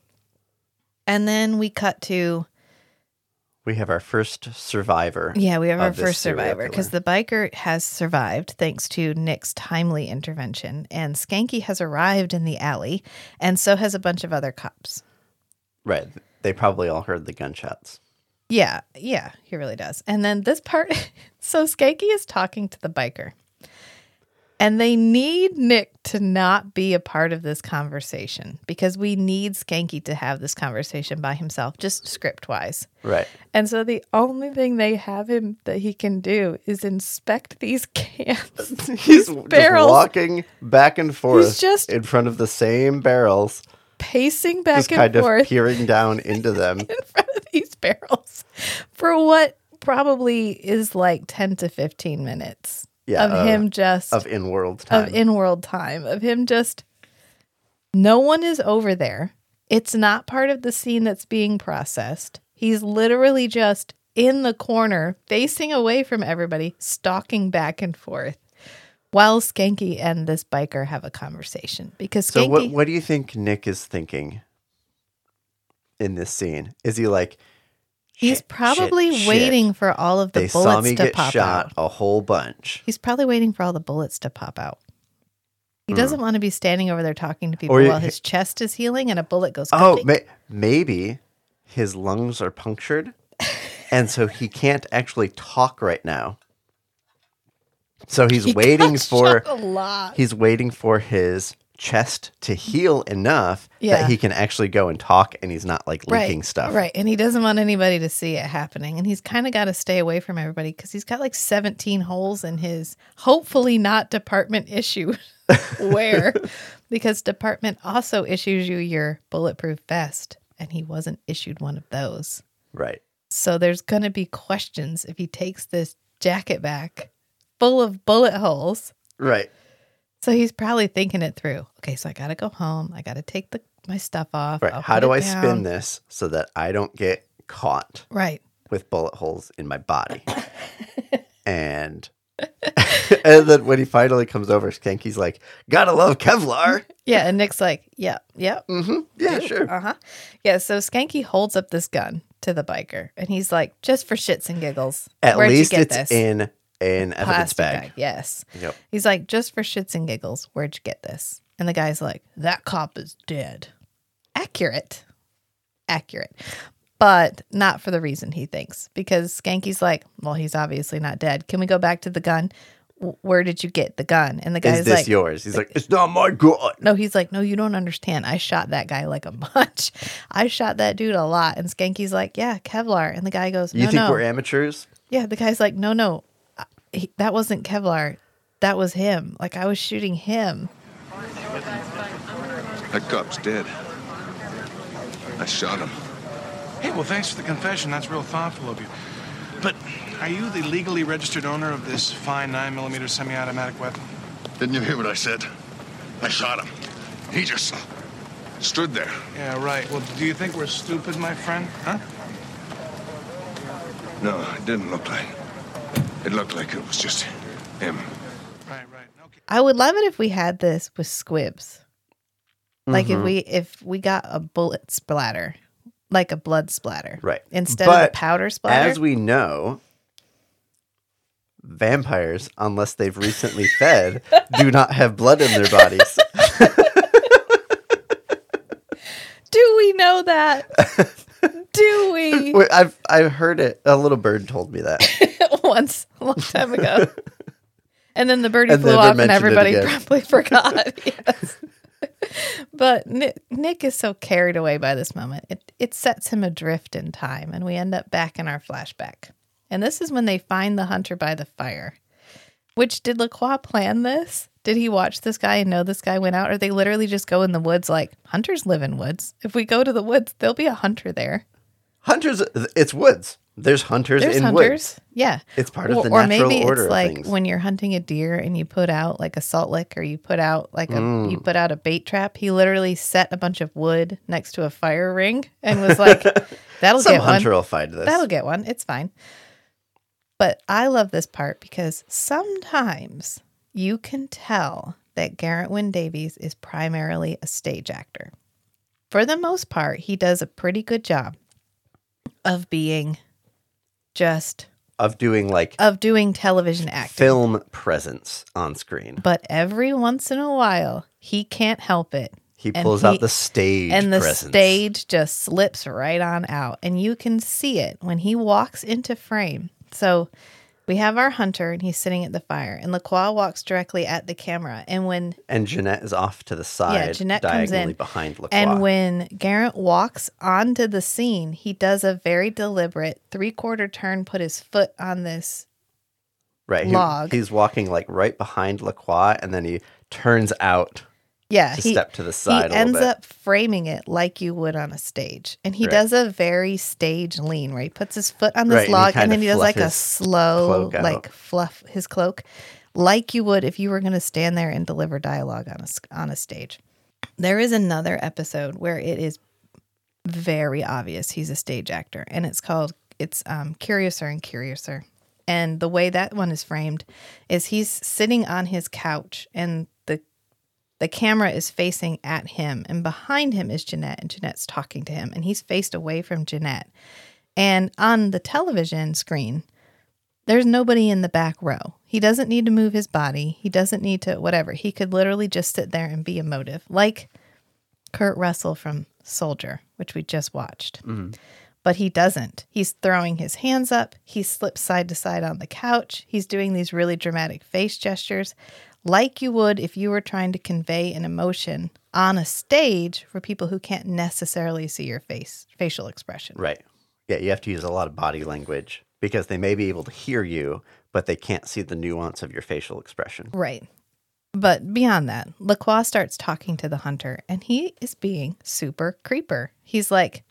And then we cut to... We have our first survivor. Yeah, we have our first survivor because the biker has survived thanks to Nick's timely intervention. And Skanky has arrived in the alley, and so has a bunch of other cops. Right. They probably all heard the gunshots. Yeah, yeah, he really does. And then this part... So Skanky is talking to the biker. And they need Nick to not be a part of this conversation because we need Skanky to have this conversation by himself, just script-wise. Right. And so the only thing they have him that he can do is inspect these cans. These He's barrels. Just walking back and forth He's just in front of the same barrels. Pacing back and forth. Just kind of forth peering down into them. In front of these barrels for what probably is like ten to fifteen minutes. Yeah, of uh, him just of in world time of in world time of him just no one is over there. It's not part of the scene that's being processed. He's literally just in the corner, facing away from everybody, stalking back and forth while Skanky and this biker have a conversation. Because Skanky, so what? What do you think Nick is thinking in this scene? Is he like? He's shit, probably shit, waiting shit. for all of the they bullets saw me to get pop shot out. A whole bunch. He's probably waiting for all the bullets to pop out. He mm. doesn't want to be standing over there talking to people or while he, his chest is healing and a bullet goes. Oh, ma- maybe his lungs are punctured, and so he can't actually talk right now. So he's he waiting for a lot. He's waiting for his chest to heal enough yeah. that he can actually go and talk and he's not like leaking right, stuff. Right. And he doesn't want anybody to see it happening. And he's kind of got to stay away from everybody because he's got like seventeen holes in his hopefully not department issue wear because department also issues you your bulletproof vest. And he wasn't issued one of those. Right. So there's going to be questions if he takes this jacket back full of bullet holes. Right. So he's probably thinking it through. Okay, so I got to go home. I got to take the, my stuff off. Right. How do I down. spin this so that I don't get caught right. with bullet holes in my body? and and then when he finally comes over, Skanky's like, gotta love Kevlar. Yeah, and Nick's like, yeah, yeah. Mm-hmm. Yeah, dude, sure. Uh-huh. Yeah, so Skanky holds up this gun to the biker, and he's like, just for shits and giggles. At Where'd least you get it's this? in... An evidence bag. bag. Yes. Yep. He's like, just for shits and giggles, where'd you get this? And the guy's like, that cop is dead. Accurate. Accurate. But not for the reason he thinks. Because Skanky's like, well, he's obviously not dead. Can we go back to the gun? W- where did you get the gun? And the guy's like, is this like, yours? He's like, it's not my gun. No, he's like, no, you don't understand. I shot that guy like a bunch. I shot that dude a lot. And Skanky's like, yeah, Kevlar. And the guy goes, no, you think no. we're amateurs? Yeah. The guy's like, no, no. He, that wasn't Kevlar. That was him. Like, I was shooting him. That cop's dead. I shot him. Hey, well, thanks for the confession. That's real thoughtful of you. But are you the legally registered owner of this fine nine millimeter semi-automatic weapon? Didn't you hear what I said? I shot him. He just stood there. Yeah, right. Well, do you think we're stupid, my friend? Huh? No, it didn't look like it. It looked like it was just him. Right, right. Okay. I would love it if we had this with squibs. Like mm-hmm. if we if we got a bullet splatter, like a blood splatter. Right. Instead but of a powder splatter. As we know, vampires, unless they've recently fed, do not have blood in their bodies. Do we know that? Do we? Wait, I've I've heard it. A little bird told me that. Once a long time ago, and then the birdie and flew off, and everybody probably forgot. Yes. But Nick, Nick is so carried away by this moment; it it sets him adrift in time, and we end up back in our flashback. And this is when they find the hunter by the fire, Which, did LaCroix plan this? Did he watch this guy and know this guy went out? Or they literally just go in the woods like, hunters live in woods. If we go to the woods, there'll be a hunter there. Hunters, it's woods. There's hunters There's in hunters. woods. Yeah. It's part of the or, natural order Or maybe order it's like things. When you're hunting a deer and you put out like a salt lick or you put out like a mm. you put out a bait trap. He literally set a bunch of wood next to a fire ring and was like, that'll Some get hunter one. hunter will find this. That'll get one. It's fine. But I love this part because sometimes you can tell that Garrett Wynne Davies is primarily a stage actor. For the most part, he does a pretty good job of being... Just of doing like of doing television acting, film presence on screen. But every once in a while, he can't help it. He pulls he, out the stage, and the presence. stage just slips right on out, and you can see it when he walks into frame. So we have our hunter, and he's sitting at the fire, and LaCroix walks directly at the camera, and when and Janette is off to the side, yeah, Janette diagonally comes in behind LaCroix, and when Garrett walks onto the scene, he does a very deliberate three-quarter turn, put his foot on this right log. He, he's walking like right behind LaCroix, and then he turns out. Yeah, to he, step to the side. He ends a bit. up framing it like you would on a stage, and he right. does a very stage lean where he puts his foot on this right, log, and, and then he does like a slow, like fluff his cloak, like you would if you were going to stand there and deliver dialogue on a on a stage. There is another episode where it is very obvious he's a stage actor, and it's called it's um, Curiouser and Curiouser, and the way that one is framed is he's sitting on his couch and. The camera is facing at him, and behind him is Janette, and Janette's talking to him, and he's faced away from Janette. And on the television screen, there's nobody in the back row. He doesn't need to move his body. He doesn't need to whatever. He could literally just sit there and be emotive, like Kurt Russell from Soldier, which we just watched. Mm. But he doesn't. He's throwing his hands up. He slips side to side on the couch. He's doing these really dramatic face gestures. Like you would if you were trying to convey an emotion on a stage for people who can't necessarily see your face, facial expression. Right. Yeah, you have to use a lot of body language because they may be able to hear you, but they can't see the nuance of your facial expression. Right. But beyond that, LaCroix starts talking to the hunter, and he is being super creeper. He's like,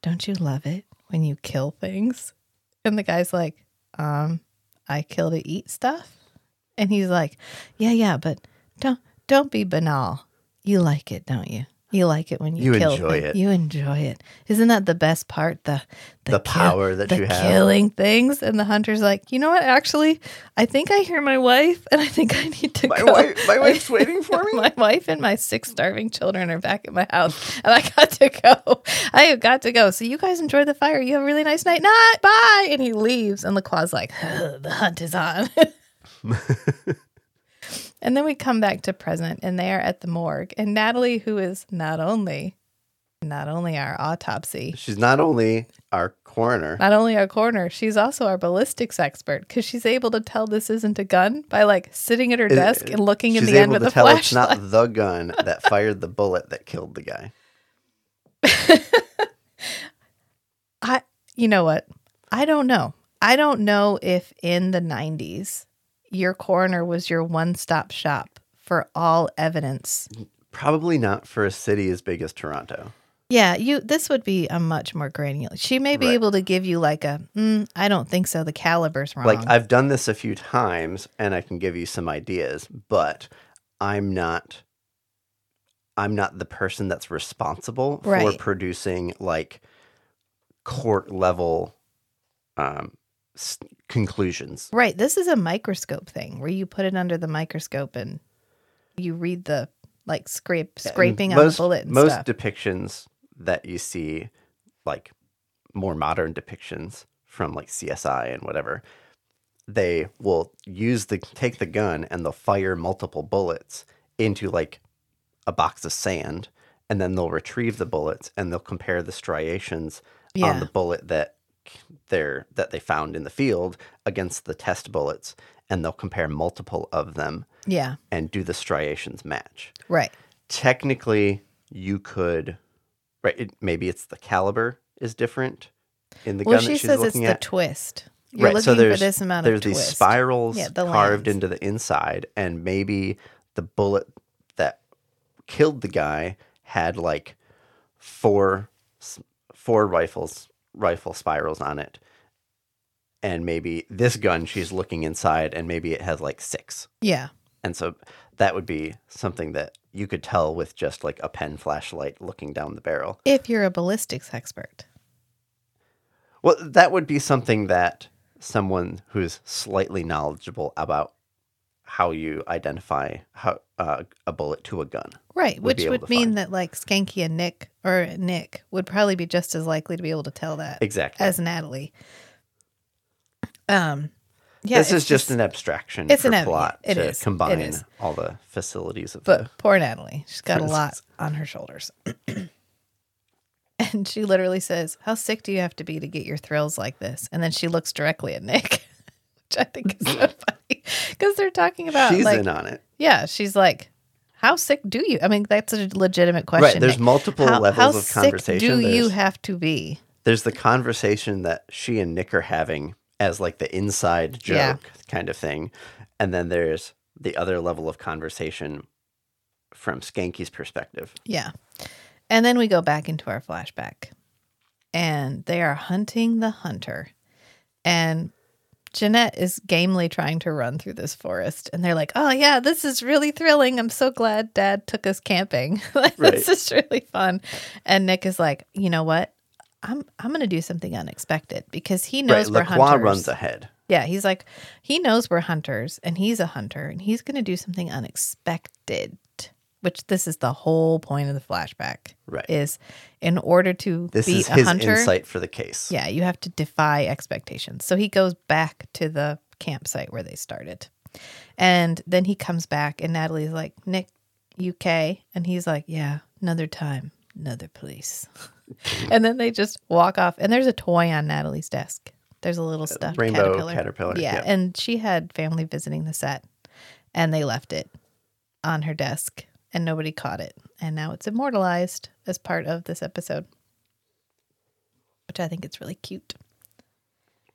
don't you love it when you kill things? And the guy's like, um, I kill to eat stuff. And he's like, yeah, yeah, but don't don't be banal. You like it, don't you? You like it when you, you kill. You enjoy it. You enjoy it. Isn't that the best part? The the, the power ki- that the you have. The killing things. And the hunter's like, you know what? Actually, I think I hear my wife, and I think I need to my go. Wife, my wife's waiting for me? My wife and my six starving children are back at my house, and I got to go. I have got to go. So you guys enjoy the fire. You have a really nice night. Night. Bye. And he leaves, and LaCroix's like, the hunt is on. And then we come back to present, and they are at the morgue, and Natalie, who is not only not only our autopsy, she's not only our coroner, not only our coroner, she's also our ballistics expert, because she's able to tell this isn't a gun by like sitting at her desk it, and looking in the end with a flashlight. She's able to tell it's not the gun that fired the bullet that killed the guy. I, you know what? I don't know. I don't know if in the nineties your coroner was your one-stop shop for all evidence. Probably not for a city as big as Toronto. Yeah, you. This would be a much more granular. She may be right. able to give you like a, mm, I don't think so, the caliber's wrong. Like, I've done this a few times, and I can give you some ideas, but I'm not, I'm not the person that's responsible right. for producing like court-level um. conclusions. Right. This is a microscope thing where you put it under the microscope and you read the like scrape scraping on the bullet and most stuff. Most depictions that you see, like more modern depictions from like C S I and whatever, they will use the take the gun and they'll fire multiple bullets into like a box of sand, and then they'll retrieve the bullets and they'll compare the striations yeah. on the bullet that There that they found in the field against the test bullets, and they'll compare multiple of them. Yeah, and do the striations match? Right. Technically, you could. Right. It, maybe it's the caliber is different in the well, gun that she's looking at. Well, she says it's the twist. You're right. Looking so there's for this amount there's of these twist. spirals yeah, the carved lines. into the inside, and maybe the bullet that killed the guy had like four four rifles rifle spirals on it. And maybe this gun, she's looking inside, and maybe it has like six. Yeah. And so that would be something that you could tell with just like a pen flashlight looking down the barrel. If you're a ballistics expert. Well, that would be something that someone who's slightly knowledgeable about how you identify how uh, a bullet to a gun. Right, would which would mean find. that like Skanky and Nick or Nick would probably be just as likely to be able to tell that. Exactly. As Natalie. Um, yeah, this is just, just an abstraction. It's for an plot it to is. combine it is. all the facilities of. But the, poor Natalie, she's got a lot on her shoulders, and she literally says, "How sick do you have to be to get your thrills like this?" And then she looks directly at Nick, which I think is so funny because they're talking about she's like, in on it. Yeah, she's like, "How sick do you?" I mean, that's a legitimate question. Right? There's Nick. multiple how, levels how of conversation. How sick do there's, you have to be? There's the conversation that she and Nick are having. As like the inside joke yeah. kind of thing. And then there's the other level of conversation from Skanky's perspective. Yeah. And then we go back into our flashback. And they are hunting the hunter. And Janette is gamely trying to run through this forest. And they're like, oh, yeah, this is really thrilling. I'm so glad Dad took us camping. Like, right. This is really fun. And Nick is like, you know what? I'm I'm going to do something unexpected because he knows right, we're LaCroix hunters. runs ahead. Yeah, he's like, he knows we're hunters and he's a hunter and he's going to do something unexpected, which this is the whole point of the flashback. Right. Is in order to this beat is his a hunter. insight for the case. Yeah, you have to defy expectations. So he goes back to the campsite where they started. And then he comes back and Natalie's like, Nick, U K? And he's like, yeah, another time, another place. And then they just walk off. And there's a toy on Natalie's desk. There's a little stuffed Rainbow caterpillar. caterpillar yeah. yeah. And she had family visiting the set. And they left it on her desk. And nobody caught it. And now it's immortalized as part of this episode. Which I think it's really cute.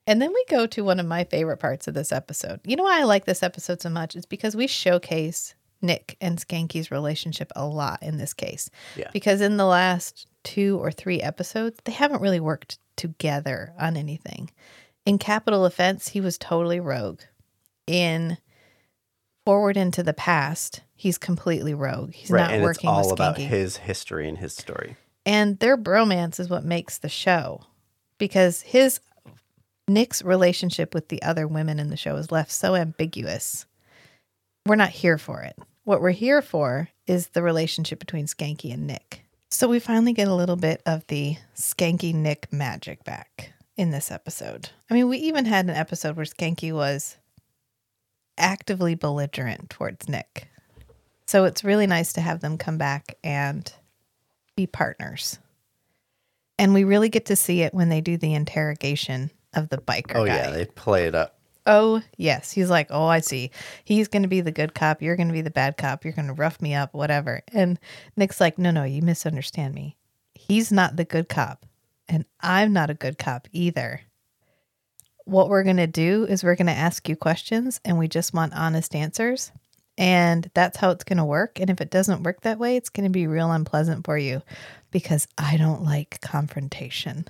And then we go to one of my favorite parts of this episode. You know why I like this episode so much? It's because we showcase Nick and Skanky's relationship a lot in this case. Yeah. Because in the last two or three episodes, they haven't really worked together on anything. In Capital Offense, he was totally rogue. In Forward into the Past, he's completely rogue. He's right, not and working with Skanky. It's all about his history and his story. And their bromance is what makes the show. Because his Nick's relationship with the other women in the show is left so ambiguous. We're not here for it. What we're here for is the relationship between Skanky and Nick. So we finally get a little bit of the Skanky-Nick magic back in this episode. I mean, we even had an episode where Skanky was actively belligerent towards Nick. So it's really nice to have them come back and be partners. And we really get to see it when they do the interrogation of the biker oh, guy. Oh, yeah, they play it up. Oh, yes. He's like, oh, I see. He's going to be the good cop. You're going to be the bad cop. You're going to rough me up, whatever. And Nick's like, no, no, you misunderstand me. He's not the good cop. And I'm not a good cop either. What we're going to do is we're going to ask you questions and we just want honest answers. And that's how it's going to work. And if it doesn't work that way, it's going to be real unpleasant for you because I don't like confrontation.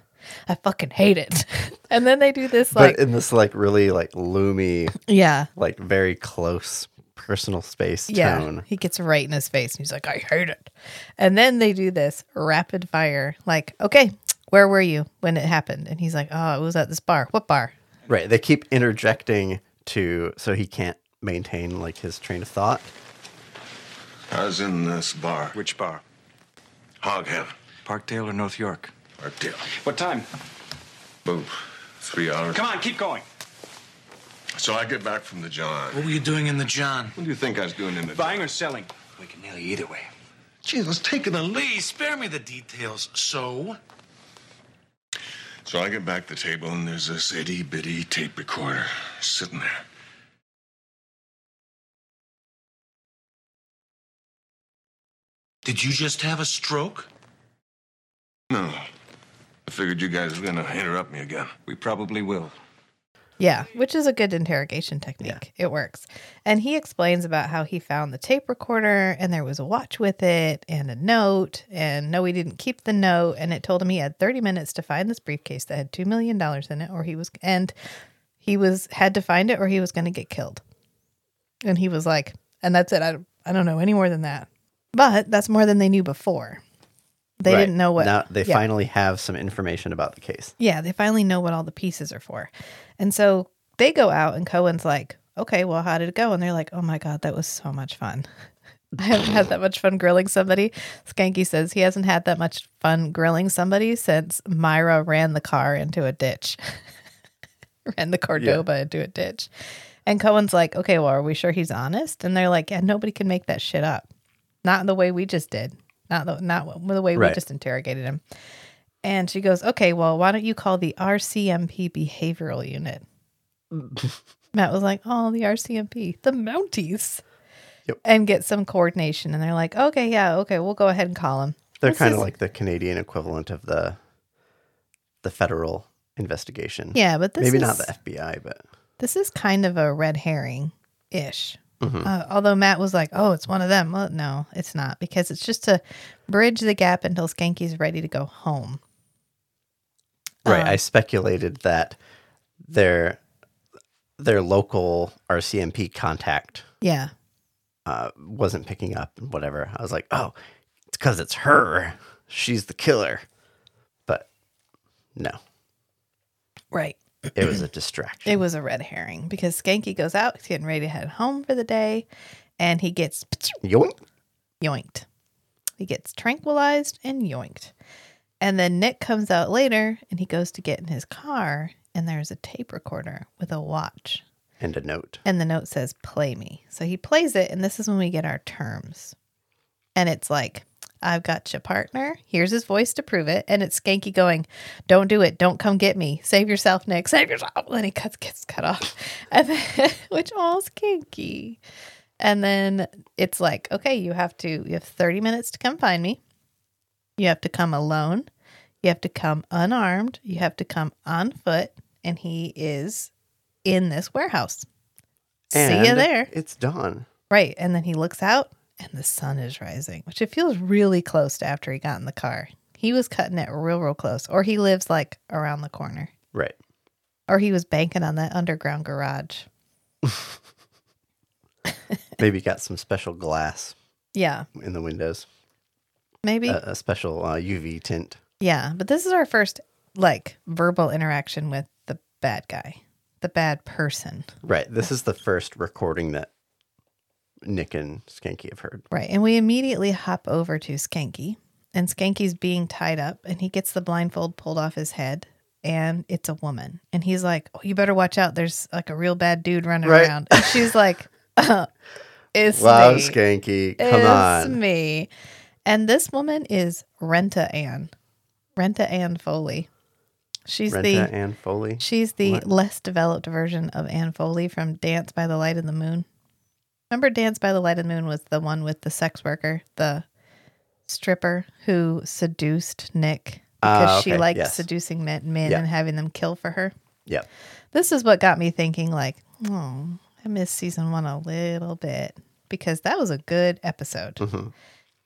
I fucking hate it. And then they do this like but in this like really like loomy yeah like very close personal space yeah tone. He gets right in his face and he's like, I hate it. And then they do this rapid fire like, okay, where were you when it happened? And he's like, oh, I was at this bar. What bar? Right. They keep interjecting to so he can't maintain like his train of thought. I was in this bar. Which bar? Hoghead. Parkdale or North York? Deal. What time? Boom. Three hours. Come on, keep going. So I get back from the John. What were you doing in the John? What do you think I was doing in the Buying John? Or selling? We can nail you either way. Jeez, I was taking the lead. Spare me the details. So? So I get back to the table and there's this itty-bitty tape recorder sitting there. Did you just have a stroke? No. I figured you guys were going to interrupt me again. We probably will. Yeah, which is a good interrogation technique. Yeah. It works. And he explains about how he found the tape recorder and there was a watch with it and a note. And no, he didn't keep the note. And it told him he had thirty minutes to find this briefcase that had two million dollars in it, or he was, and he was, had to find it or he was going to get killed. And he was like, and that's it. I, I don't know any more than that. But that's more than they knew before. They right. didn't know what... Now they yeah. finally have some information about the case. Yeah, they finally know what all the pieces are for. And so they go out and Cohen's like, okay, well, how did it go? And they're like, oh my God, that was so much fun. I haven't had that much fun grilling somebody. Skanky says he hasn't had that much fun grilling somebody since Myra ran the car into a ditch. ran the Cordoba yeah. into a ditch. And Cohen's like, okay, well, are we sure he's honest? And they're like, yeah, nobody can make that shit up. Not the way we just did. Not the, not the way we right. just interrogated him. And she goes, okay, well, why don't you call the R C M P behavioral unit? Matt was like, oh, the R C M P, the Mounties. Yep. And get some coordination. And they're like, okay, yeah, okay, we'll go ahead and call him. They're kind of like the Canadian equivalent of the the federal investigation. Yeah, but this Maybe is... Maybe not the F B I, but... This is kind of a red herring-ish. Mm-hmm. Uh, although Matt was like, oh, it's one of them. Well, no, it's not, because it's just to bridge the gap until Skanky's ready to go home. Right. Um, I speculated that their their local R C M P contact yeah, uh, wasn't picking up and whatever. I was like, oh, it's because it's her. She's the killer. But no. Right. It was a distraction. It was a red herring because Skanky goes out. He's getting ready to head home for the day and he gets yoinked. yoinked. He gets tranquilized and yoinked. And then Nick comes out later and he goes to get in his car and there's a tape recorder with a watch. And a note. And the note says, play me. So he plays it and this is when we get our terms. And it's like, I've got your partner. Here's his voice to prove it. And it's Skanky going, don't do it. Don't come get me. Save yourself, Nick. Save yourself. And he cuts, gets cut off. And then, which all Skanky. And then it's like, okay, you have to, you have thirty minutes to come find me. You have to come alone. You have to come unarmed. You have to come on foot. And he is in this warehouse. And see you there. It's dawn. Right. And then he looks out. And the sun is rising, which it feels really close to after he got in the car. He was cutting it real, real close. Or he lives like around the corner. Right. Or he was banking on that underground garage. Maybe got some special glass. Yeah. In the windows. Maybe. A, a special uh, U V tint. Yeah. But this is our first like verbal interaction with the bad guy, the bad person. Right. This is the first recording that Nick and Skanky have heard. Right. And we immediately hop over to Skanky and Skanky's being tied up and he gets the blindfold pulled off his head and it's a woman. And he's like, oh, you better watch out. There's like a real bad dude running right. around. And she's like, oh, it's wow, me. Skanky. Come it's on. It's me. And this woman is Rent-a-Anne. Rent-a-Anne Foley. She's Renta the Anne Foley. She's the what? Less developed version of Anne Foley from Dance by the Light of the Moon. Remember Dance by the Light of the Moon was the one with the sex worker, the stripper who seduced Nick because uh, okay. she liked yes. seducing men, men yeah. and having them kill for her. Yeah. This is what got me thinking like, oh, I missed season one a little bit because that was a good episode. Mm-hmm.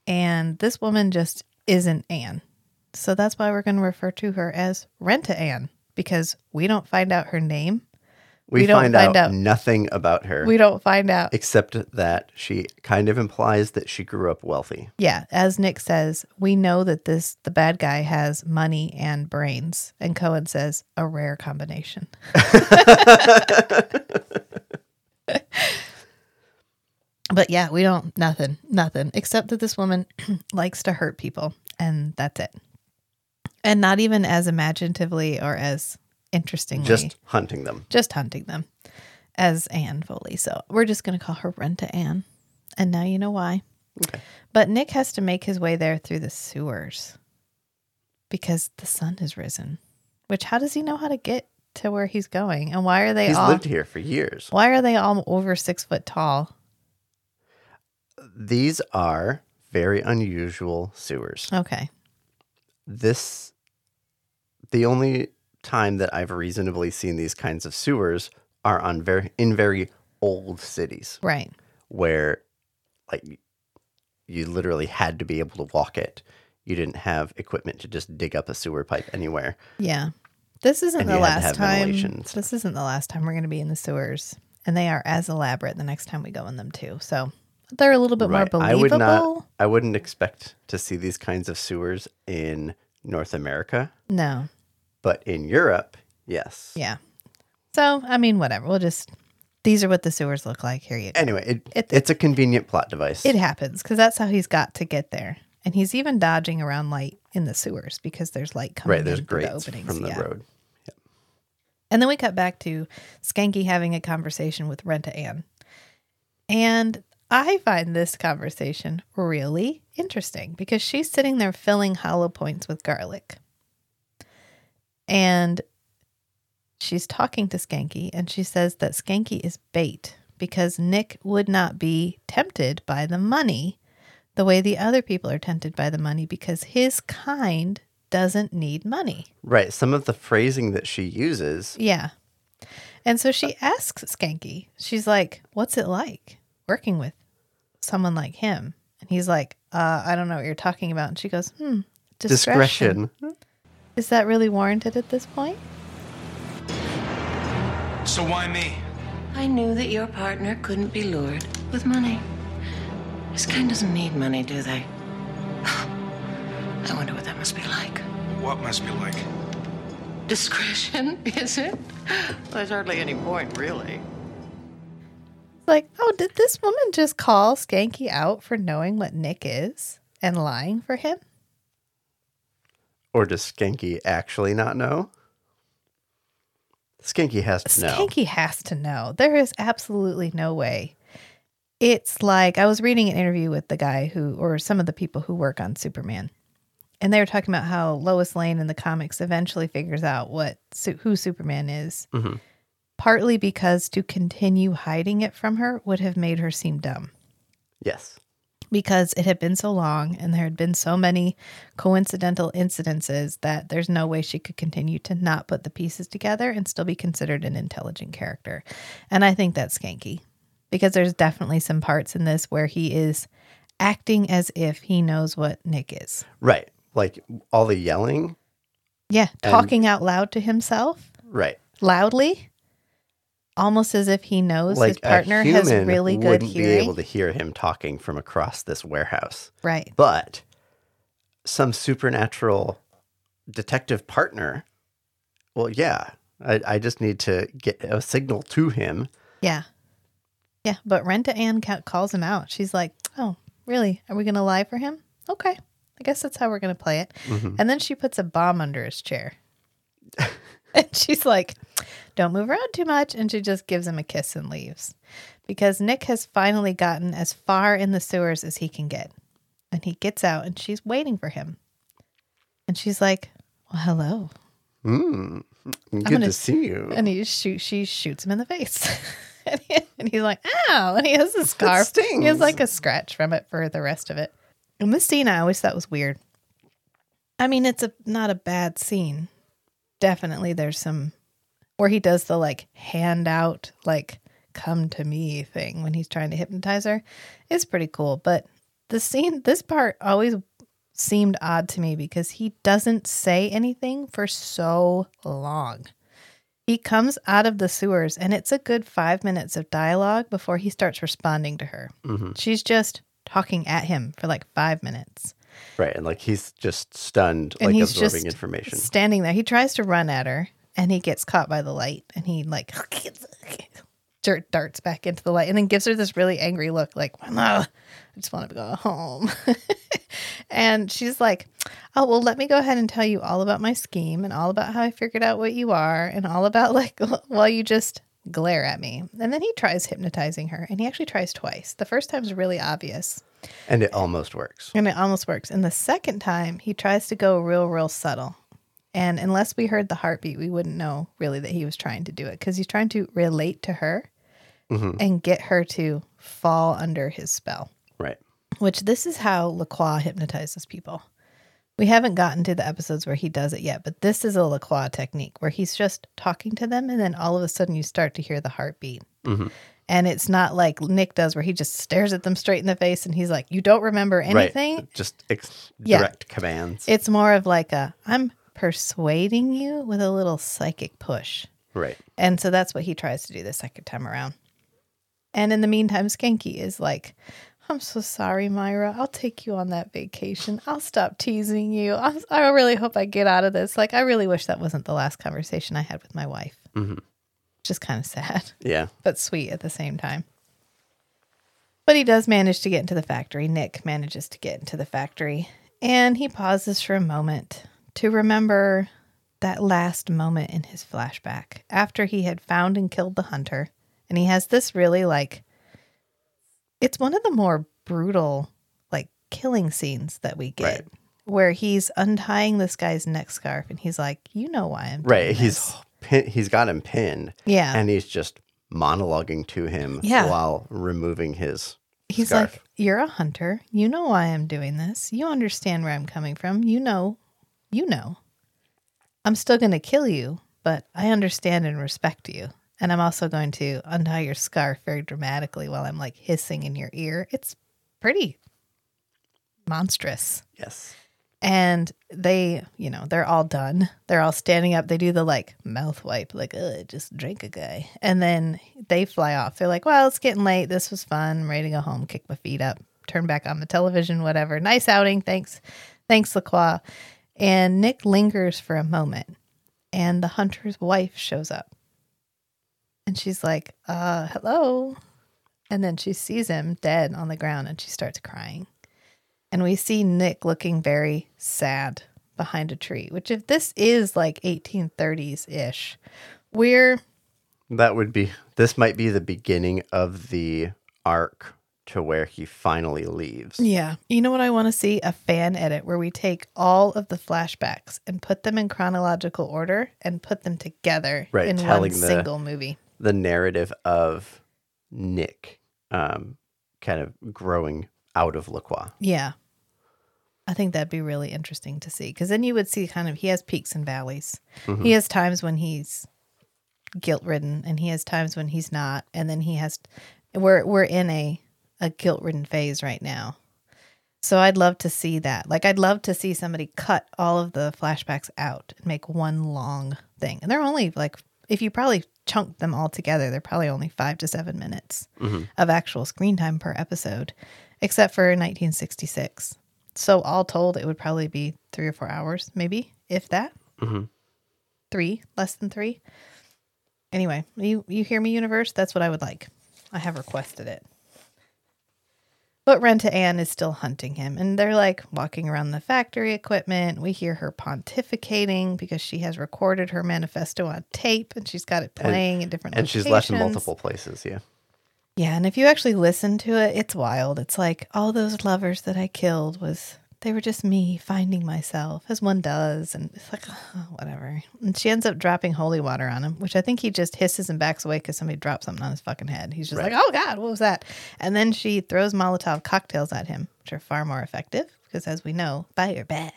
And this woman just isn't Anne. So that's why we're going to refer to her as Rent-a-Anne because we don't find out her name. We, we don't find, find out, out nothing about her. We don't find out. Except that she kind of implies that she grew up wealthy. Yeah. As Nick says, we know that this the bad guy has money and brains. And Cohen says, a rare combination. But yeah, we don't, nothing, nothing. Except that this woman likes to hurt people. And that's it. And not even as imaginatively or as... Interestingly, just hunting them, just hunting them as Anne Foley. So we're just going to call her Rent-a-Anne. And now you know why. Okay. But Nick has to make his way there through the sewers because the sun has risen, which how does he know how to get to where he's going? And why are they he's all lived here for years? Why are they all over six foot tall? These are very unusual sewers. Okay. This, the only time that I've reasonably seen these kinds of sewers are on very in very old cities. Right. Where, like, you literally had to be able to walk it. You didn't have equipment to just dig up a sewer pipe anywhere. Yeah. This isn't the last time. This isn't the last time we're going to be in the sewers. And they are as elaborate the next time we go in them, too. So they're a little bit right. more believable. I, would not, I wouldn't expect to see these kinds of sewers in North America. No. But in Europe, yes. Yeah. So, I mean, whatever. We'll just... These are what the sewers look like. Here you go. Anyway, it, it, it's a convenient plot device. It happens, because that's how he's got to get there. And he's even dodging around light in the sewers because there's light coming right, there's in grates the openings. From the yeah. road. Yep. And then we cut back to Skanky having a conversation with Rent-a-Anne. And I find this conversation really interesting because she's sitting there filling hollow points with garlic. And... she's talking to Skanky, and she says that Skanky is bait because Nick would not be tempted by the money the way the other people are tempted by the money because his kind doesn't need money. Right. Some of the phrasing that she uses. Yeah. And so she asks Skanky, she's like, what's it like working with someone like him? And he's like, uh, I don't know what you're talking about. And she goes, hmm, discretion. discretion. Is that really warranted at this point? So why me? I knew that your partner couldn't be lured with money. This kind doesn't need money, do they? I wonder what that must be like. What must be like? Discretion, is it? Well, there's hardly any point, really. Like, oh, did this woman just call Skanky out for knowing what Nick is and lying for him? Or does Skanky actually not know? Skanky has to know. Skanky has to know. There is absolutely no way. It's like, I was reading an interview with the guy who, or some of the people who work on Superman. And they were talking about how Lois Lane in the comics eventually figures out what who Superman is. Mm-hmm. Partly because to continue hiding it from her would have made her seem dumb. Yes. Because it had been so long and there had been so many coincidental incidences that there's no way she could continue to not put the pieces together and still be considered an intelligent character. And I think that's Skanky because there's definitely some parts in this where he is acting as if he knows what Nick is. Right. Like all the yelling. Yeah. Talking and... out loud to himself. Right. Loudly. Almost as if he knows like his partner has really good hearing. Like a human wouldn't be able to hear him talking from across this warehouse. Right. But some supernatural detective partner, well, yeah, I, I just need to get a signal to him. Yeah. Yeah, but Rent-a-Anne calls him out. She's like, oh, really? Are we going to lie for him? Okay. I guess that's how we're going to play it. Mm-hmm. And then she puts a bomb under his chair. And she's like, don't move around too much. And she just gives him a kiss and leaves. Because Nick has finally gotten as far in the sewers as he can get. And he gets out and she's waiting for him. And she's like, well, hello. Mm, good gonna, to see you. And he shoot, she shoots him in the face. and, he, and he's like, ow. And he has a scarf. He has like a scratch from it for the rest of it. And this scene I always thought was weird. I mean, it's a not a bad scene. Definitely there's some where he does the like hand out, like come to me thing when he's trying to hypnotize her. It's pretty cool. But the scene, this part always seemed odd to me because he doesn't say anything for so long. He comes out of the sewers and it's a good five minutes of dialogue before he starts responding to her. Mm-hmm. She's just talking at him for like five minutes. Right, and like he's just stunned, and like he's absorbing just information. Standing there, he tries to run at her, and he gets caught by the light, and he like dirt darts back into the light, and then gives her this really angry look, like "No, I just want to go home." And she's like, "Oh well, let me go ahead and tell you all about my scheme, and all about how I figured out what you are, and all about like while you just glare at me." And then he tries hypnotizing her, and he actually tries twice. The first time's really obvious. And it almost works. And it almost works. And the second time, he tries to go real, real subtle. And unless we heard the heartbeat, we wouldn't know really that he was trying to do it. Because he's trying to relate to her mm-hmm. and get her to fall under his spell. Right. Which this is how LaCroix hypnotizes people. We haven't gotten to the episodes where he does it yet, but this is a LaCroix technique where he's just talking to them, and then all of a sudden you start to hear the heartbeat. Mm-hmm. And it's not like Nick does where he just stares at them straight in the face and he's like, you don't remember anything? Right. Just ex- direct yeah. commands. It's more of like a, I'm persuading you with a little psychic push. Right. And so that's what he tries to do the second time around. And in the meantime, Skanky is like, I'm so sorry, Myra. I'll take you on that vacation. I'll stop teasing you. I'll, I really hope I get out of this. Like, I really wish that wasn't the last conversation I had with my wife. Mm-hmm. Just kind of sad. Yeah. But sweet at the same time. But he does manage to get into the factory. Nick manages to get into the factory. And he pauses for a moment to remember that last moment in his flashback after he had found and killed the hunter. And he has this really, like, it's one of the more brutal, like, killing scenes that we get. Right. Where he's untying this guy's neck scarf and he's like, you know why I'm doing right. this. He's He's got him pinned. Yeah. And he's just monologuing to him yeah. while removing his He's scarf. Like, you're a hunter. You know why I'm doing this. You understand where I'm coming from. You know. You know. I'm still going to kill you, but I understand and respect you. And I'm also going to untie your scarf very dramatically while I'm, like, hissing in your ear. It's pretty monstrous. Yes. And they, you know, they're all done. They're all standing up. They do the, like, mouth wipe, like, ugh, just drink a guy. And then they fly off. They're like, well, it's getting late. This was fun. I'm ready to go home, kick my feet up, turn back on the television, whatever. Nice outing. Thanks. Thanks, LaCroix. And Nick lingers for a moment. And the hunter's wife shows up. And she's like, uh, hello. And then she sees him dead on the ground and she starts crying. And we see Nick looking very sad behind a tree, which if this is like eighteen thirties-ish, we're... That would be... This might be the beginning of the arc to where he finally leaves. Yeah. You know what I want to see? A fan edit where we take all of the flashbacks and put them in chronological order and put them together right, in telling one the, single movie. The narrative of Nick um, kind of growing out of LaCroix. Yeah. I think that'd be really interesting to see. Because then you would see kind of, he has peaks and valleys. Mm-hmm. He has times when he's guilt-ridden and he has times when he's not. And then he has, we're we're in a, a guilt-ridden phase right now. So I'd love to see that. Like, I'd love to see somebody cut all of the flashbacks out and make one long thing. And they're only like, if you probably chunk them all together, they're probably only five to seven minutes mm-hmm. of actual screen time per episode, except for nineteen sixty-six. So all told, it would probably be three or four hours, maybe, if that. Mm-hmm. Three, less than three. Anyway, you, you hear me, universe? That's what I would like. I have requested it. But Rent-a-Anne is still hunting him, and they're, like, walking around the factory equipment. We hear her pontificating because she has recorded her manifesto on tape, and she's got it playing and, in different and locations. And she's left in multiple places, yeah. Yeah, and if you actually listen to it, it's wild. It's like, all those lovers that I killed was, they were just me finding myself, as one does. And it's like, oh, whatever. And she ends up dropping holy water on him, which I think he just hisses and backs away because somebody dropped something on his fucking head. He's just right. like, oh, God, what was that? And then she throws Molotov cocktails at him, which are far more effective because, as we know, fire bad.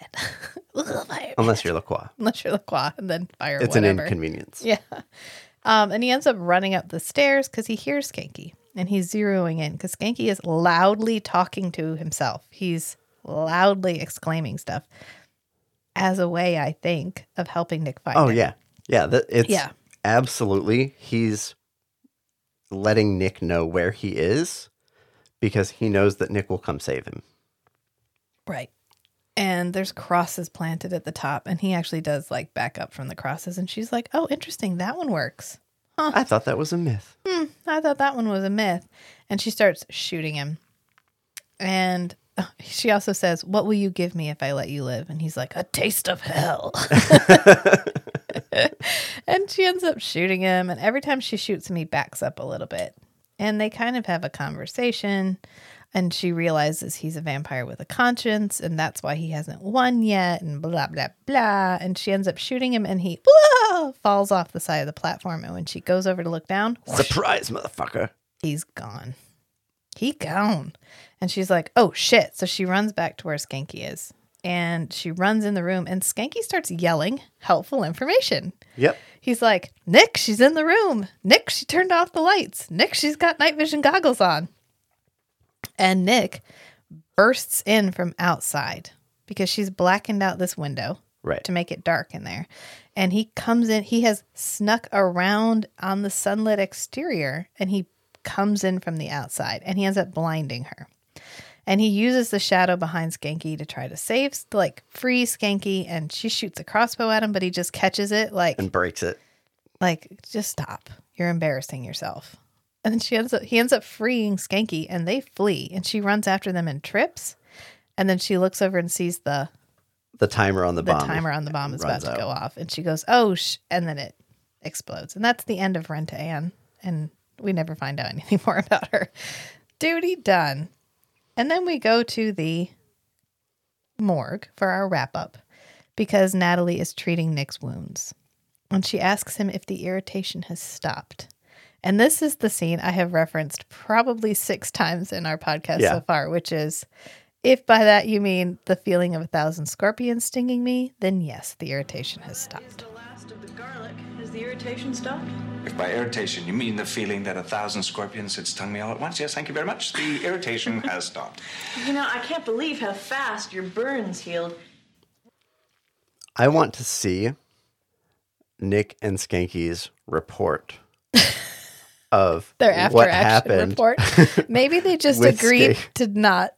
Ugh, fire Unless bad. You're LaCroix. Unless you're LaCroix, and then fire It's whatever. An inconvenience. Yeah. Um, and he ends up running up the stairs because he hears Skanky. And he's zeroing in because Skanky is loudly talking to himself. He's loudly exclaiming stuff as a way, I think, of helping Nick find Oh, him. yeah. Yeah. That, it's yeah. absolutely. He's letting Nick know where he is because he knows that Nick will come save him. Right. And there's crosses planted at the top. And he actually does, like, back up from the crosses. And she's like, oh, interesting. That one works. Huh. I thought that was a myth. Hmm, I thought that one was a myth. And she starts shooting him. And she also says, what will you give me if I let you live? And he's like, a taste of hell. And she ends up shooting him. And every time she shoots him, he backs up a little bit. And they kind of have a conversation. And she realizes he's a vampire with a conscience. And that's why he hasn't won yet. And blah, blah, blah. And she ends up shooting him. And he blah, falls off the side of the platform. And when she goes over to look down. Surprise, whoosh, motherfucker. He's gone. He gone. And she's like, oh, shit. So she runs back to where Skanky is. And she runs in the room, and Skanky starts yelling helpful information. Yep. He's like, Nick, she's in the room. Nick, she turned off the lights. Nick, she's got night vision goggles on. And Nick bursts in from outside because she's blackened out this window right. to make it dark in there. And he comes in. He has snuck around on the sunlit exterior, and he comes in from the outside, and he ends up blinding her. And he uses the shadow behind Skanky to try to save, like, free Skanky. And she shoots a crossbow at him, but he just catches it, like... And breaks it. Like, just stop. You're embarrassing yourself. And then she ends up, he ends up freeing Skanky, and they flee. And she runs after them and trips. And then she looks over and sees the... The timer on the, the bomb. The timer on the bomb is about to out. go off. And she goes, oh, sh-, and then it explodes. And that's the end of Rent-a-Anne. And we never find out anything more about her. Duty done. And then we go to the morgue for our wrap-up because Natalie is treating Nick's wounds. And she asks him if the irritation has stopped. And this is the scene I have referenced probably six times in our podcast yeah. so far, which is, if by that you mean the feeling of a thousand scorpions stinging me, then yes, the irritation has stopped. That is the last of the garlic. Has the irritation stopped? If by irritation you mean the feeling that a thousand scorpions had stung me all at once, yes, thank you very much. The irritation has stopped. You know, I can't believe how fast your burns healed. I want to see Nick and Skanky's report of their after what action happened. Report. Maybe they just agreed Skank. to not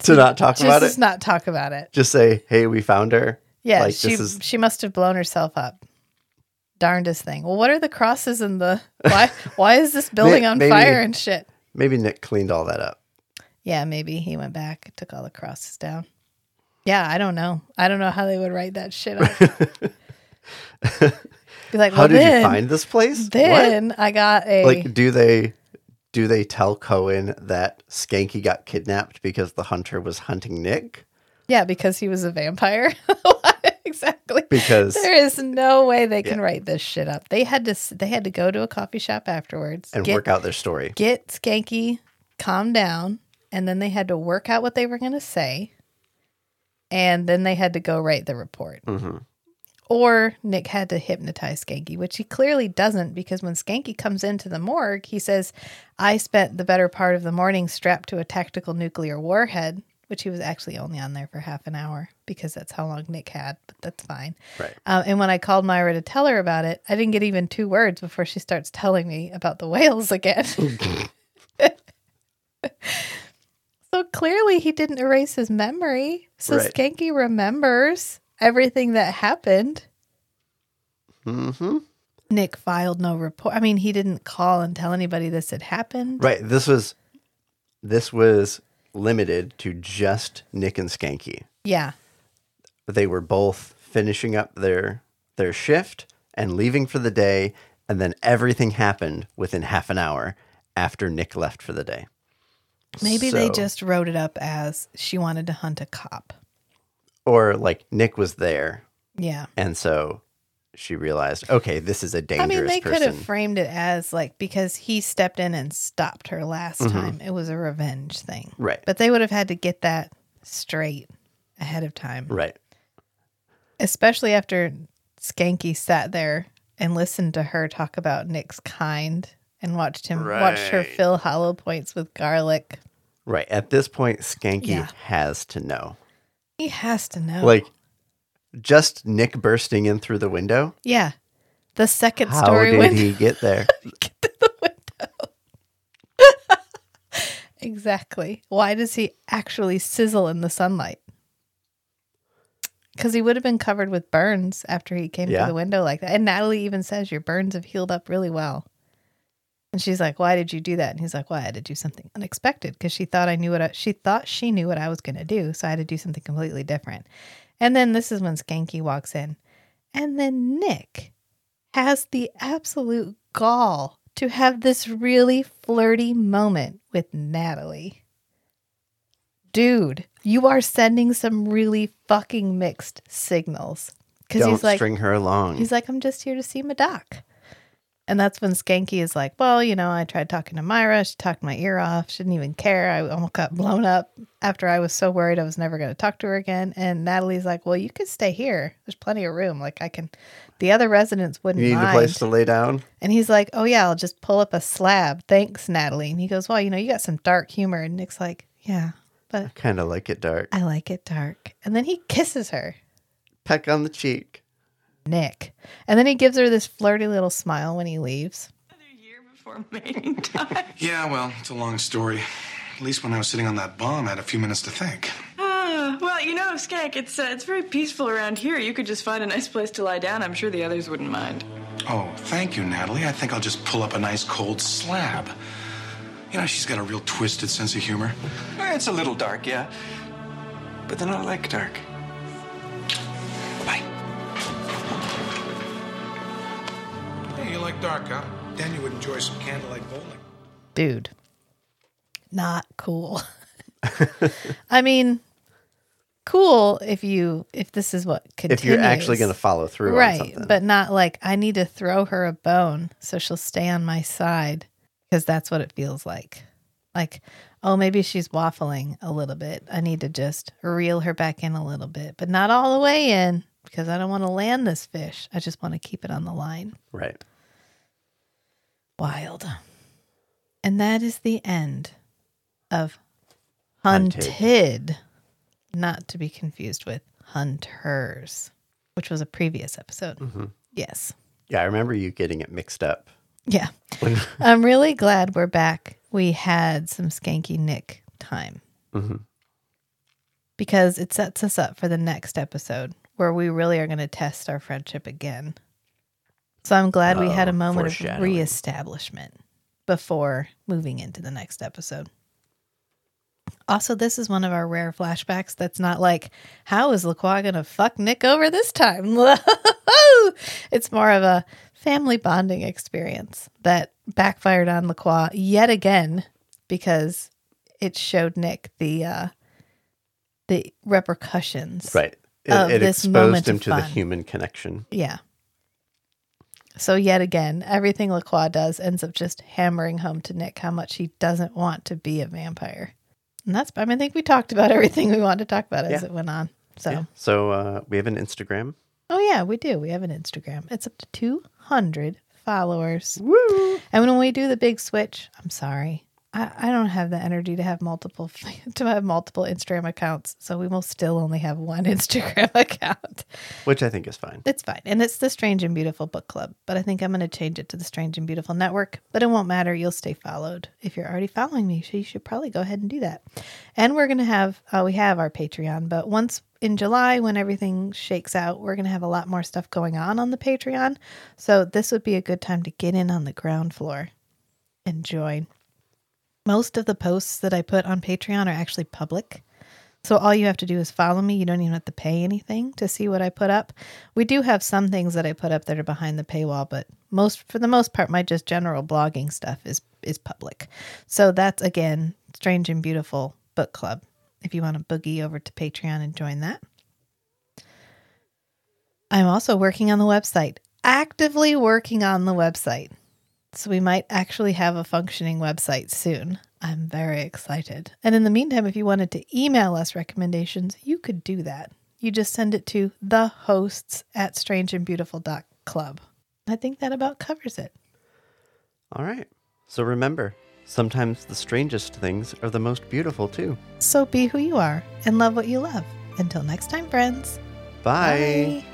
to, to not talk just about it. Just not talk about it. Just say, "Hey, we found her." Yeah, like, she is... she must have blown herself up. Darndest thing. Well, what are the crosses and the why? Why is this building on maybe, fire and shit? Maybe Nick cleaned all that up. Yeah, maybe he went back, took all the crosses down. Yeah, I don't know. I don't know how they would write that shit up. Be like, well, how did then, you find this place? Then what? I got a like. Do they do they tell Cohen that Skanky got kidnapped because the hunter was hunting Nick? Yeah, because he was a vampire. Exactly. Because there is no way they can yeah. write this shit up. They had to they had to go to a coffee shop afterwards and get, work out their story. Get Skanky, calm down, and then they had to work out what they were going to say. And then they had to go write the report. Mm-hmm. Or Nick had to hypnotize Skanky, which he clearly doesn't, because when Skanky comes into the morgue, he says, "I spent the better part of the morning strapped to a tactical nuclear warhead," which he was actually only on there for half an hour because that's how long Nick had, but that's fine. Right. Um, and when I called Myra to tell her about it, I didn't get even two words before she starts telling me about the whales again. So clearly he didn't erase his memory. So right. Skanky remembers everything that happened. Mm-hmm. Nick filed no report. I mean, he didn't call and tell anybody this had happened. Right. This was... This was... limited to just Nick and Skanky. Yeah. They were both finishing up their their shift and leaving for the day, and then everything happened within half an hour after Nick left for the day. Maybe so, they just wrote it up as she wanted to hunt a cop. Or like Nick was there. Yeah. And so she realized, okay, this is a dangerous person. I mean, they person. could have framed it as like, because he stepped in and stopped her last mm-hmm. time. It was a revenge thing. Right. But they would have had to get that straight ahead of time. Right. Especially after Skanky sat there and listened to her talk about Nick's kind and watched him right. watched her fill hollow points with garlic. Right. At this point, Skanky yeah. has to know. He has to know. Like, just Nick bursting in through the window? Yeah. The second How story window. How did he get there? Get to the window. Exactly. Why does he actually sizzle in the sunlight? Because he would have been covered with burns after he came yeah. through the window like that. And Natalie even says, your burns have healed up really well. And she's like, why did you do that? And he's like, well, I had to do something unexpected because she thought I knew what I, she thought she knew what I was going to do. So I had to do something completely different. And then this is when Skanky walks in. And then Nick has the absolute gall to have this really flirty moment with Natalie. Dude, you are sending some really fucking mixed signals. Don't he's like, string her along. He's like, I'm just here to see my doc. And that's when Skanky is like, well, you know, I tried talking to Myra. She talked my ear off. She didn't even care. I almost got blown up after I was so worried I was never going to talk to her again. And Natalie's like, well, you could stay here. There's plenty of room. Like I can, the other residents wouldn't mind. You need mind. a place to lay down? And he's like, oh yeah, I'll just pull up a slab. Thanks, Natalie. And he goes, well, you know, you got some dark humor. And Nick's like, yeah, but I kind of like it dark. I like it dark. And then he kisses her. Peck on the cheek. Nick. And then he gives her this flirty little smile when he leaves. Another year before mating time. Yeah, well, it's a long story. At least when I was sitting on that bomb, I had a few minutes to think. Uh, well, you know, Skank, it's, uh, it's very peaceful around here. You could just find a nice place to lie down. I'm sure the others wouldn't mind. Oh, thank you, Natalie. I think I'll just pull up a nice cold slab. You know, she's got a real twisted sense of humor. It's a little dark, yeah. But they're not like dark. Bye. You like dark, huh? Then you would enjoy some candlelight bowling. Dude, not cool. I mean, cool if you if this is what continues. If you're actually going to follow through, right? On something. But not like I need to throw her a bone so she'll stay on my side, because that's what it feels like. Like, oh, maybe she's waffling a little bit. I need to just reel her back in a little bit, but not all the way in, because I don't want to land this fish. I just want to keep it on the line. Right. Wild. And that is the end of Hunted. Hunted, not to be confused with Hunters, which was a previous episode. Mm-hmm. Yes. Yeah, I remember you getting it mixed up. Yeah. I'm really glad we're back. We had some Skanky Nick time. Mm-hmm. Because it sets us up for the next episode where we really are going to test our friendship again. So I'm glad oh, we had a moment of reestablishment before moving into the next episode. Also, this is one of our rare flashbacks that's not like, how is LaCroix going to fuck Nick over this time? It's more of a family bonding experience that backfired on LaCroix yet again, because it showed Nick the uh, the repercussions. Right. It, of it this exposed him to fun. The human connection. Yeah. So yet again, everything LaCroix does ends up just hammering home to Nick how much he doesn't want to be a vampire. And that's, I mean, I think we talked about everything we wanted to talk about as yeah. it went on. So, yeah. so uh, we have an Instagram. Oh, yeah, we do. We have an Instagram. It's up to two hundred followers. Woo! And when we do the big switch, I'm sorry. I, I don't have the energy to have multiple to have multiple Instagram accounts, so we will still only have one Instagram account. Which I think is fine. It's fine. And it's the Strange and Beautiful Book Club, but I think I'm going to change it to the Strange and Beautiful Network, but it won't matter. You'll stay followed. If you're already following me, so you should probably go ahead and do that. And we're going to have, uh, we have our Patreon, but once in July, when everything shakes out, we're going to have a lot more stuff going on on the Patreon, so this would be a good time to get in on the ground floor and join. Most of the posts that I put on Patreon are actually public. So all you have to do is follow me. You don't even have to pay anything to see what I put up. We do have some things that I put up that are behind the paywall, but most, for the most part, my just general blogging stuff is, is public. So that's, again, Strange and Beautiful Book Club. If you want to boogie over to Patreon and join that. I'm also working on the website, actively working on the website. So we might actually have a functioning website soon. I'm very excited. And in the meantime, if you wanted to email us recommendations, you could do that. You just send it to the hosts at strange and beautiful dot club. I think that about covers it. All right. So remember, sometimes the strangest things are the most beautiful too. So be who you are and love what you love. Until next time, friends. Bye. Bye.